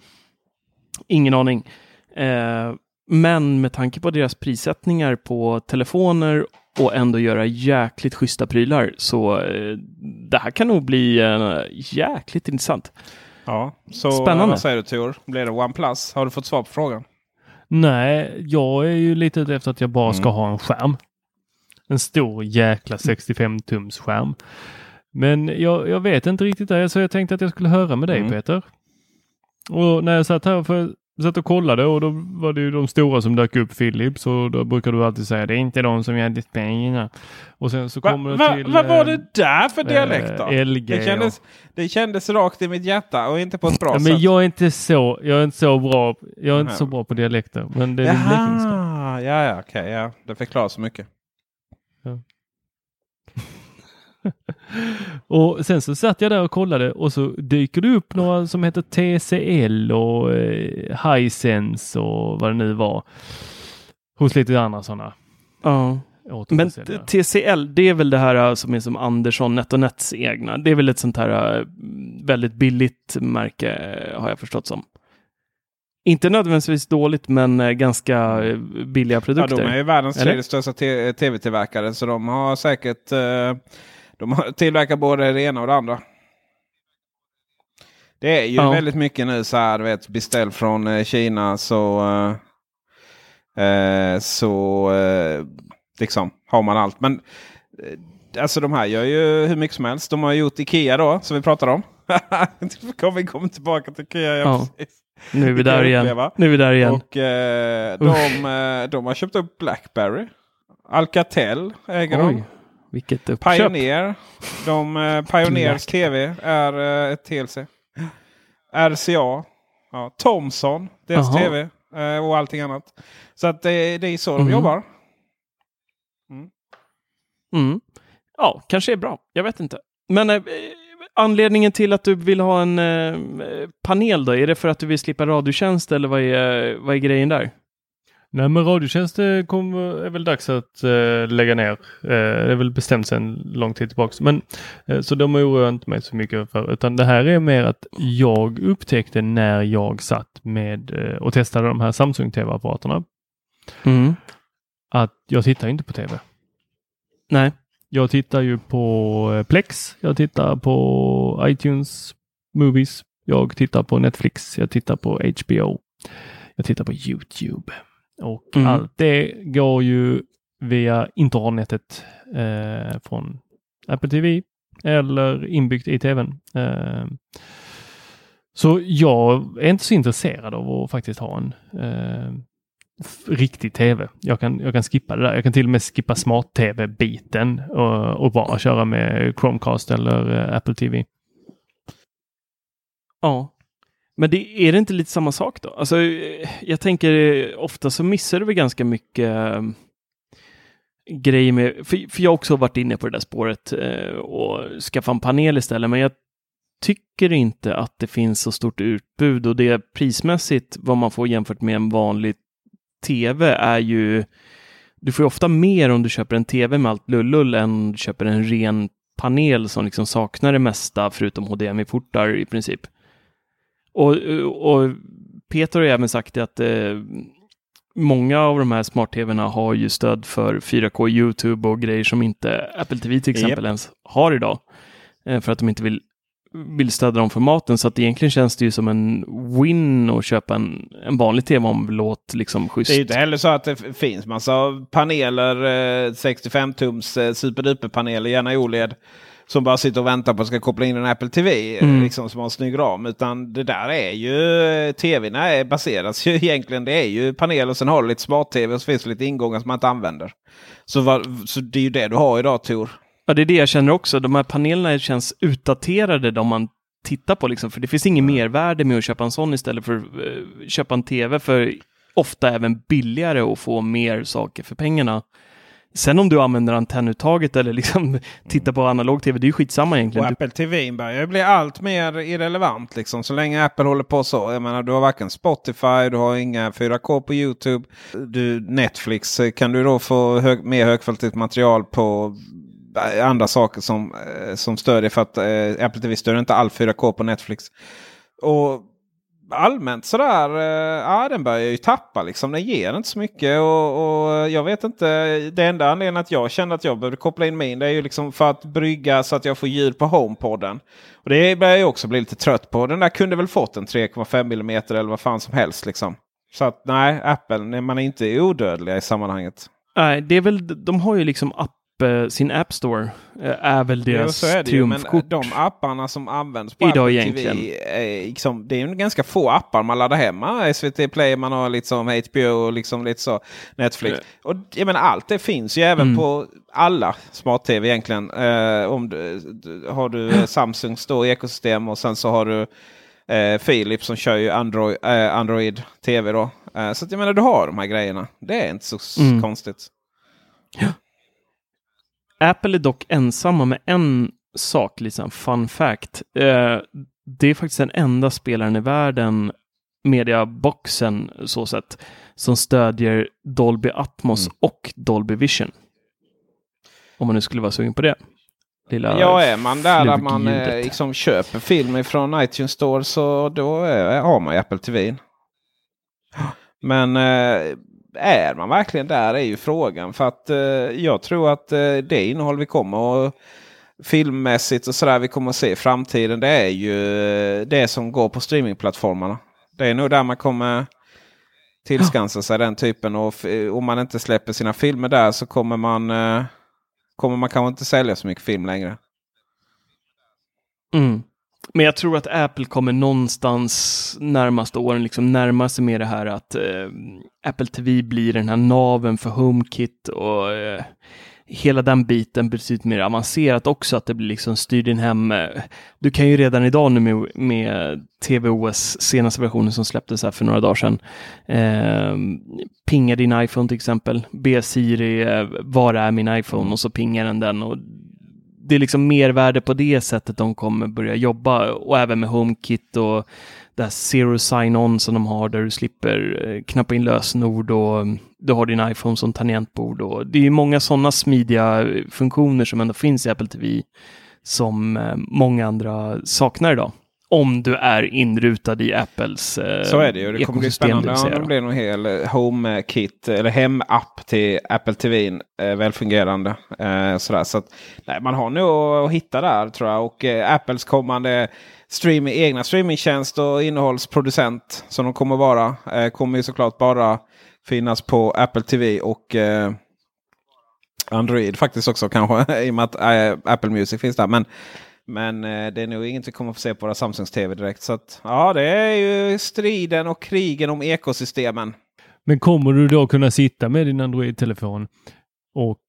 Ingen aning. Eh, men med tanke på deras prissättningar på telefoner och ändå göra jäkligt schyssta prylar. Så eh, det här kan nog bli eh, jäkligt intressant. Ja, så spännande. Vad säger du, Tor? Blir det OnePlus? Har du fått svar på frågan? Nej, jag är ju lite ute efter att jag bara mm. ska ha en skärm. En stor jäkla sextiofem tums skärm. Men jag, jag vet inte riktigt det. Så jag tänkte att jag skulle höra med dig, mm. Peter. Och när jag satt här för... satt och kollade och då var det ju de stora som dök upp, Philips, och då brukar du alltid säga det är inte de som gör pengarna. Och sen så kommer va, va, det till... Vad var det där för dialekt då? Äh, L G, det, kändes, ja. det kändes rakt i mitt hjärta och inte på ett bra ja, sätt. Men jag är inte så, jag är inte så bra, jag är inte så bra på dialekter. Men det är Jaha, ja, ja, okej, okay, ja. Det förklarar så mycket. Ja. Och sen så satt jag där och kollade och så dyker det upp några som heter T C L och eh, Hisense och vad det nu var hos lite andra sådana. Ja, men T C L, det är väl det här som är som Andersson Netonets egna, det är väl ett sånt här väldigt billigt märke har jag förstått som. Inte nödvändigtvis dåligt, men ganska billiga produkter. Ja, de är ju världens tredje största tv-tillverkare så de har säkert eh... de tillverkar både det ena och det andra. Det är ju ja. väldigt mycket nu så här, du vet, beställ från Kina så Eh, så eh, liksom har man allt. Men eh, alltså de här gör ju hur mycket som helst. De har gjort IKEA då, som vi pratade om. Kom, vi kommer tillbaka till IKEA. Ja. Nu är vi där igen. Nu är vi där igen. Och eh, de, eh, de har köpt upp BlackBerry. Alcatel äger de. Vilket uppköp. Pioneer. De, eh, Pioneers T V är eh, ett T L C. R C A. Ja, Thomson. Deras Aha. T V. Eh, och allting annat. Så att det, det är så mm. de jobbar. Mm. Mm. Ja, kanske är bra. Jag vet inte. Men... Eh, anledningen till att du vill ha en eh, panel då? Är det för att du vill slippa radiotjänst eller vad är, vad är grejen där? Nej, men radiotjänst kom, är väl dags att eh, lägga ner. Eh, det är väl bestämt sedan lång tid tillbaka. Men, eh, så de oroar inte mig så mycket för. Utan det här är mer att jag upptäckte när jag satt med eh, och testade de här Samsung-tv-apparaterna. Mm. Att jag tittar inte på tv. Nej. Jag tittar ju på Plex, jag tittar på iTunes Movies, jag tittar på Netflix, jag tittar på H B O, jag tittar på YouTube. Och mm. allt det går ju via intranätet eh, från Apple T V eller inbyggt i tvn. Eh, så jag är inte så intresserad av att faktiskt ha en... Eh, riktig tv. Jag kan, jag kan skippa det där. Jag kan till och med skippa smart-tv-biten och, och bara köra med Chromecast eller Apple T V. Ja. Men det, är det inte lite samma sak då? Alltså, jag tänker ofta så missar du väl ganska mycket grejer med... För, för jag har också varit inne på det där spåret och skaffa en panel istället, men jag tycker inte att det finns så stort utbud och det är prismässigt vad man får jämfört med en vanlig tv är ju... Du får ju ofta mer om du köper en tv med allt lullull än du köper en ren panel som liksom saknar det mesta förutom H D M I-portar i princip. Och, och Peter har även sagt att eh, många av de här smart-tvna har ju stöd för fyra K YouTube och grejer som inte Apple T V till exempel yep. ens har idag. Eh, för att de inte vill, vill stödja de formaten, så att egentligen känns det ju som en win att köpa en, en vanlig tv om låt liksom schysst. Det är ju inte heller så att det f- finns massa paneler, eh, sextiofem tums eh, superduperpaneler, gärna i O L E D, som bara sitter och väntar på att ska koppla in en Apple T V mm. eh, liksom som har en snygg ram, utan det där är ju tvna är baseras ju egentligen, det är ju paneler och sen har du lite smart-tv och så finns det lite ingångar som man inte använder. Så, va, så det är ju det du har idag, Tor. Ja, det är det jag känner också. De här panelerna känns utdaterade då man tittar på liksom. För det finns ingen mervärde med att köpa en sån istället för att uh, köpa en tv. För ofta även billigare och få mer saker för pengarna. Sen om du använder antennuttaget eller liksom tittar på analog tv, det är ju skitsamma egentligen. Och Apple T V börjar bli allt mer irrelevant liksom. Så länge Apple håller på så. Jag menar, du har varken Spotify, du har inga fyra K på YouTube. Du, Netflix, kan du då få hög, mer högkvalitativt material på... andra saker som, som stödjer, för att eh, Apple T V stödjer inte all fyra K på Netflix. Och allmänt sådär, eh, ja, den börjar ju tappa liksom. Den ger inte så mycket och, och jag vet inte, det enda anledningen att jag kände att jag behövde koppla in min, det är ju liksom för att brygga så att jag får ljud på HomePodden. Och det börjar jag också bli lite trött på. Den där kunde väl fått en tre komma fem millimeter eller vad fan som helst liksom. Så att nej, Apple, man är inte odödliga i sammanhanget. Nej, det är väl, de har ju liksom app sin App Store är väl deras ja, är det ju, men de apparna som används på idag Apple T V är liksom, det är ju ganska få appar man laddar hemma. S V T Play, man har liksom H B O och liksom lite så Netflix. Mm. Och jag menar, allt det finns ju även mm. på alla smart-tv egentligen. Eh, om du, du, har du Samsung står i ekosystem och sen så har du eh, Philips som kör ju Android, eh, Android T V då. Eh, så att jag menar, du har de här grejerna. Det är inte så mm. konstigt. Ja. Apple är dock ensamma med en sak, liksom fun fact. Eh, det är faktiskt den enda spelaren i världen, mediaboxen så sett, som stödjer Dolby Atmos mm. och Dolby Vision. Om man nu skulle vara sugen på det. Lilla ja, är man där att man eh, liksom köper film från iTunes Store, så då eh, har man ju Apple T V. Men... Eh, är man verkligen där är ju frågan, för att eh, jag tror att eh, det innehåll vi kommer och filmmässigt och sådär vi kommer att se i framtiden, det är ju det som går på streamingplattformarna. Det är nog där man kommer tillskansa sig den typen. Och f- om man inte släpper sina filmer där så kommer man eh, kommer man kanske inte sälja så mycket film längre. Mm. Men jag tror att Apple kommer någonstans närmaste åren liksom närma sig med det här att eh, Apple T V blir den här naven för HomeKit och eh, hela den biten betydligt mer avancerat också, att det blir liksom styr din hem. Du kan ju redan idag nu med, med tvOS senaste versionen som släpptes här för några dagar sedan eh, pinga din iPhone till exempel, be Siri eh, var är min iPhone, och så pingar den den och det är liksom mervärde på det sättet de kommer börja jobba, och även med HomeKit och det här Zero Sign-On som de har där du slipper knappa in lösenord och du har din iPhone som tangentbord. Och det är ju många sådana smidiga funktioner som ändå finns i Apple T V som många andra saknar idag. Om du är inrutad i Apples ekosystem. Så är det ju. Det kommer bli spännande om det blir någon hel HomeKit eller hemapp till Apple T V välfungerande. Sådär. Så att, nej, man har nog att hitta där tror jag. Och eh, Apples kommande streaming, egna streamingtjänst och innehållsproducent som de kommer vara eh, kommer ju såklart bara finnas på Apple T V och eh, Android faktiskt också kanske i och med att eh, Apple Music finns där. Men Men eh, det är nog inget vi kommer att få se på våra Samsungs T V direkt. Så att, ja, det är ju striden och krigen om ekosystemen. Men kommer du då kunna sitta med din Android-telefon och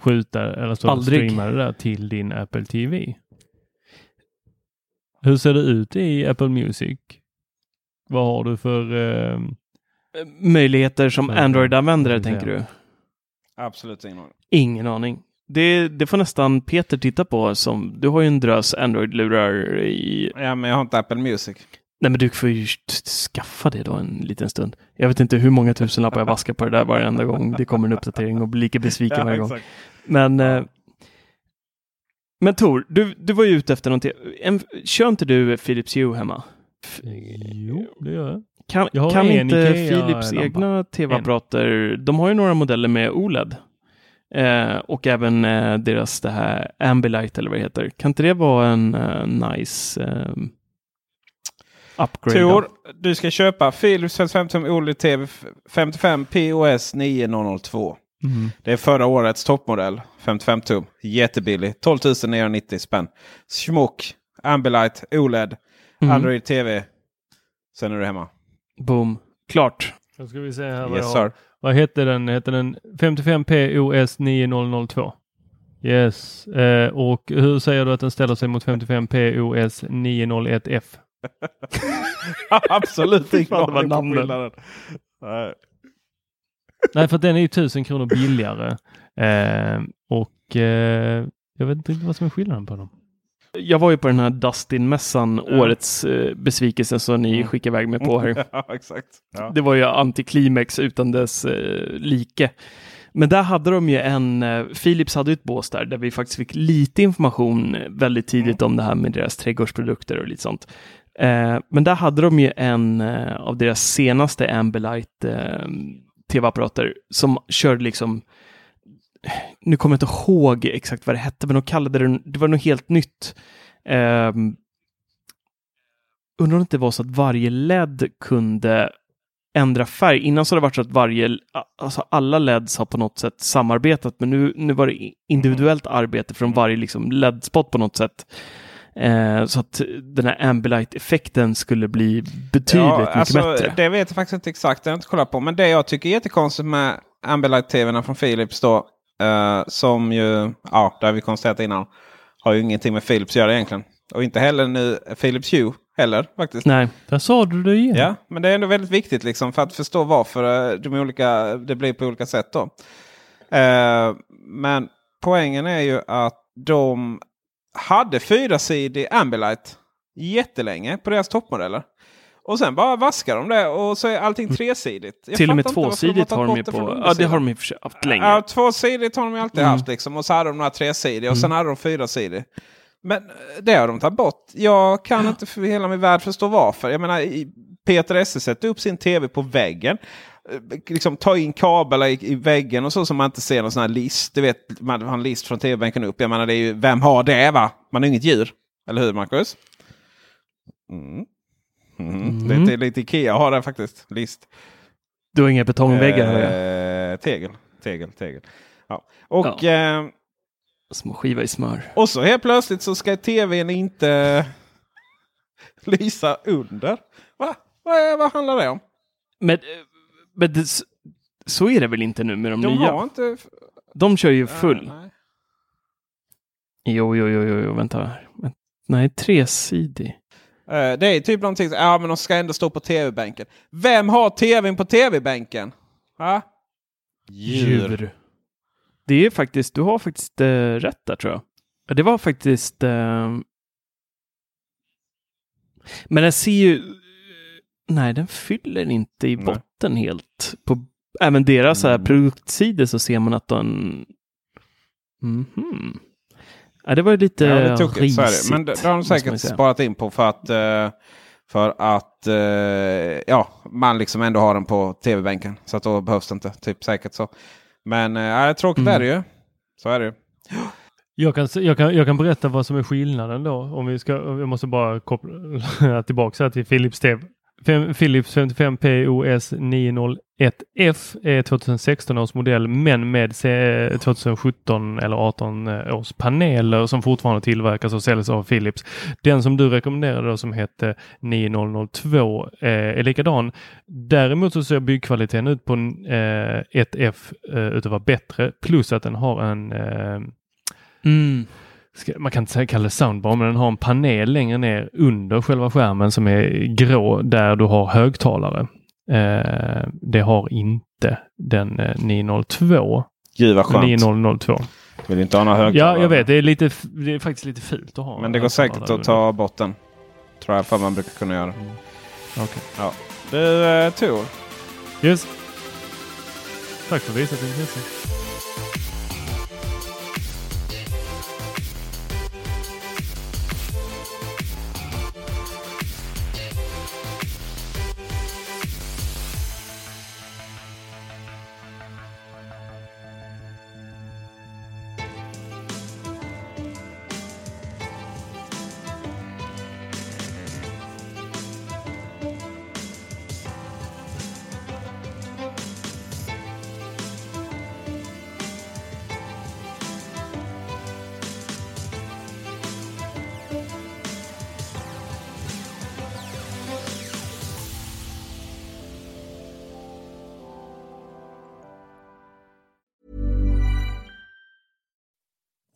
skjuta eller så och streama det där till din Apple T V? Hur ser det ut i Apple Music? Vad har du för eh, möjligheter som för Android-användare, tänker du? Absolut ingen aning. Ingen aning. Det, det får nästan Peter titta på. Som, du har ju en drös Android-lurar i... Ja, men jag har inte Apple Music. Nej, men du får ju skaffa det då en liten stund. Jag vet inte hur många tusen lappar jag vaskar på det där varenda gång. Det kommer en uppdatering och blir lika besviken ja, varje gång. Exakt. Men, eh, men Tor, du, du var ju ute efter någonting. En, kör inte du Philips Hue hemma? F- jo, det gör jag. Kan, jag kan inte Philips egna T V-apparater... De har ju några modeller med O L E D. Eh, och även eh, deras det här Ambilight eller vad det heter. Kan inte det vara en eh, nice eh, upgrade? Tor, du ska köpa Philips femtiofem O L E D T V femtiofem P O S nio noll noll två. Mm. Det är förra årets toppmodell. femtiofem tum. Jättebillig. tolv tusen niohundranittio spänn. Schmuck. Ambilight. O L E D. Mm. Android T V. Sen är du hemma. Boom. Klart. Då ska vi se här vad yes, jag har. Vad heter den? Heter den femtiofem P O S nio noll noll två? Yes. Eh, och hur säger du att den ställer sig mot femtiofem P O S nio noll ett F? Absolut inte. Det var namnet. Nej. Nej, för den är ju tusen kronor billigare. Eh, och eh, jag vet inte vad som är skillnaden på dem. Jag var ju på den här Dustin-mässan, mm. årets eh, besvikelse som ni skickade iväg mig på här. Ja, exakt. Ja. Det var ju antiklimax utan dess eh, like. Men där hade de ju en, eh, Philips hade ju ett bås där, där vi faktiskt fick lite information väldigt tidigt mm. om det här med deras trädgårdsprodukter och lite sånt. Eh, men där hade de ju en eh, av deras senaste Ambilight eh, T V-apparater som körde liksom... Nu kommer jag inte ihåg exakt vad det hette, men de kallade det, det var något helt nytt. Um, undrar om det var så att varje L E D kunde ändra färg. Innan så har det varit så att varje, alltså alla L E Ds har på något sätt samarbetat, men nu, nu var det individuellt arbete från varje liksom L E D-spot på något sätt. Eh, så att den här Ambilight-effekten skulle bli betydligt ja, mycket alltså, bättre. Det vet jag faktiskt inte exakt, det har jag inte kollat på. Men det jag tycker är jättekonstigt med Ambilight-T V:na från Philips då, eh, som ju, ja, där vi konstaterat innan, har ju ingenting med Philips att göra egentligen. Och inte heller nu Philips Hue heller faktiskt. Nej, där sa du det igen. Ja, men det är ändå väldigt viktigt liksom för att förstå varför de olika, det blir på olika sätt då. Eh, men poängen är ju att de hade fyrasidig Ambilight jättelänge på deras toppmodeller. Och sen bara vaskar de det och så är allting tresidigt. Jag till och med tvåsidigt har de ju på... Ja, det har de ju haft länge. Ja, tvåsidigt har de ju alltid mm. haft liksom. Och så hade de några tresidiga och mm. sen hade de fyrasidiga. Men det har de tagit bort. Jag kan ja. inte för hela min värld förstå varför. Jag menar, Peter Esse sätter upp sin T V på väggen. Liksom ta in kablar i, i väggen och så, som man inte ser någon sån här list. Du vet, man har en list från T V-bänken upp. Jag menar, det är ju, vem har det va? Man är inget djur. Eller hur, Marcus? Mm. Mm. Mm. Det är lite IKEA har den faktiskt, list. Du har inga betongväggar? Eh, tegel, tegel, tegel. Ja. Och... Ja. Eh, små skiva i smör. Och så helt plötsligt så ska tvn inte lysa under. Va? Vad, vad handlar det om? Men, men det, så är det väl inte nu med de, de nya? Har inte... De kör ju full. Ja, nej. Jo, jo, jo, jo, jo, vänta. Nej, tresidig. Det är typ någonting som, ja men de ska ändå stå på tv-bänken. Vem har tvn på tv-bänken? Ha? Djur. Djur. Det är faktiskt, du har faktiskt äh, rätt där tror jag. Det var faktiskt... Äh... Men den ser ju... Nej, den fyller inte i botten nej. Helt. På även deras mm. här produktsidor så ser man att den... Mm-hmm. Ja, det var ju lite ja, det tog, risigt. Så är det. Men det, det har de säkert sparat in på för att, för att ja, man liksom ändå har den på tv-bänken. Så att då behövs det inte. Typ säkert så. Men ja, tråkigt mm. är det ju. Så är det ju. Jag kan, jag, kan, jag kan berätta vad som är skillnaden då. Om vi ska, jag måste bara koppla tillbaka till Philips T V. Fem, Philips femtiofem P O S nio noll ett F är tjugohundrasexton års modell men med tjugosjutton eller arton års paneler som fortfarande tillverkas och säljs av Philips. Den som du rekommenderade då, som heter nio noll noll två eh, är likadan. Däremot så ser byggkvaliteten ut på eh, ett F eh, utöver bättre plus att den har en eh, mm. man kan inte kalla det soundbar, men den har en panel längre ner under själva skärmen som är grå där du har högtalare. Eh, det har inte den nio noll två. Gud vad skönt. nio noll noll två. Vill inte ha några högtalare? Ja, jag vet. Det är, lite, det är faktiskt lite fult att ha. Men det går säkert att ta bort den. Tror jag för man brukar kunna göra. Mm. Okej. Okay. Ja. Du, eh, Tor. Yes. Tack för visat intresse.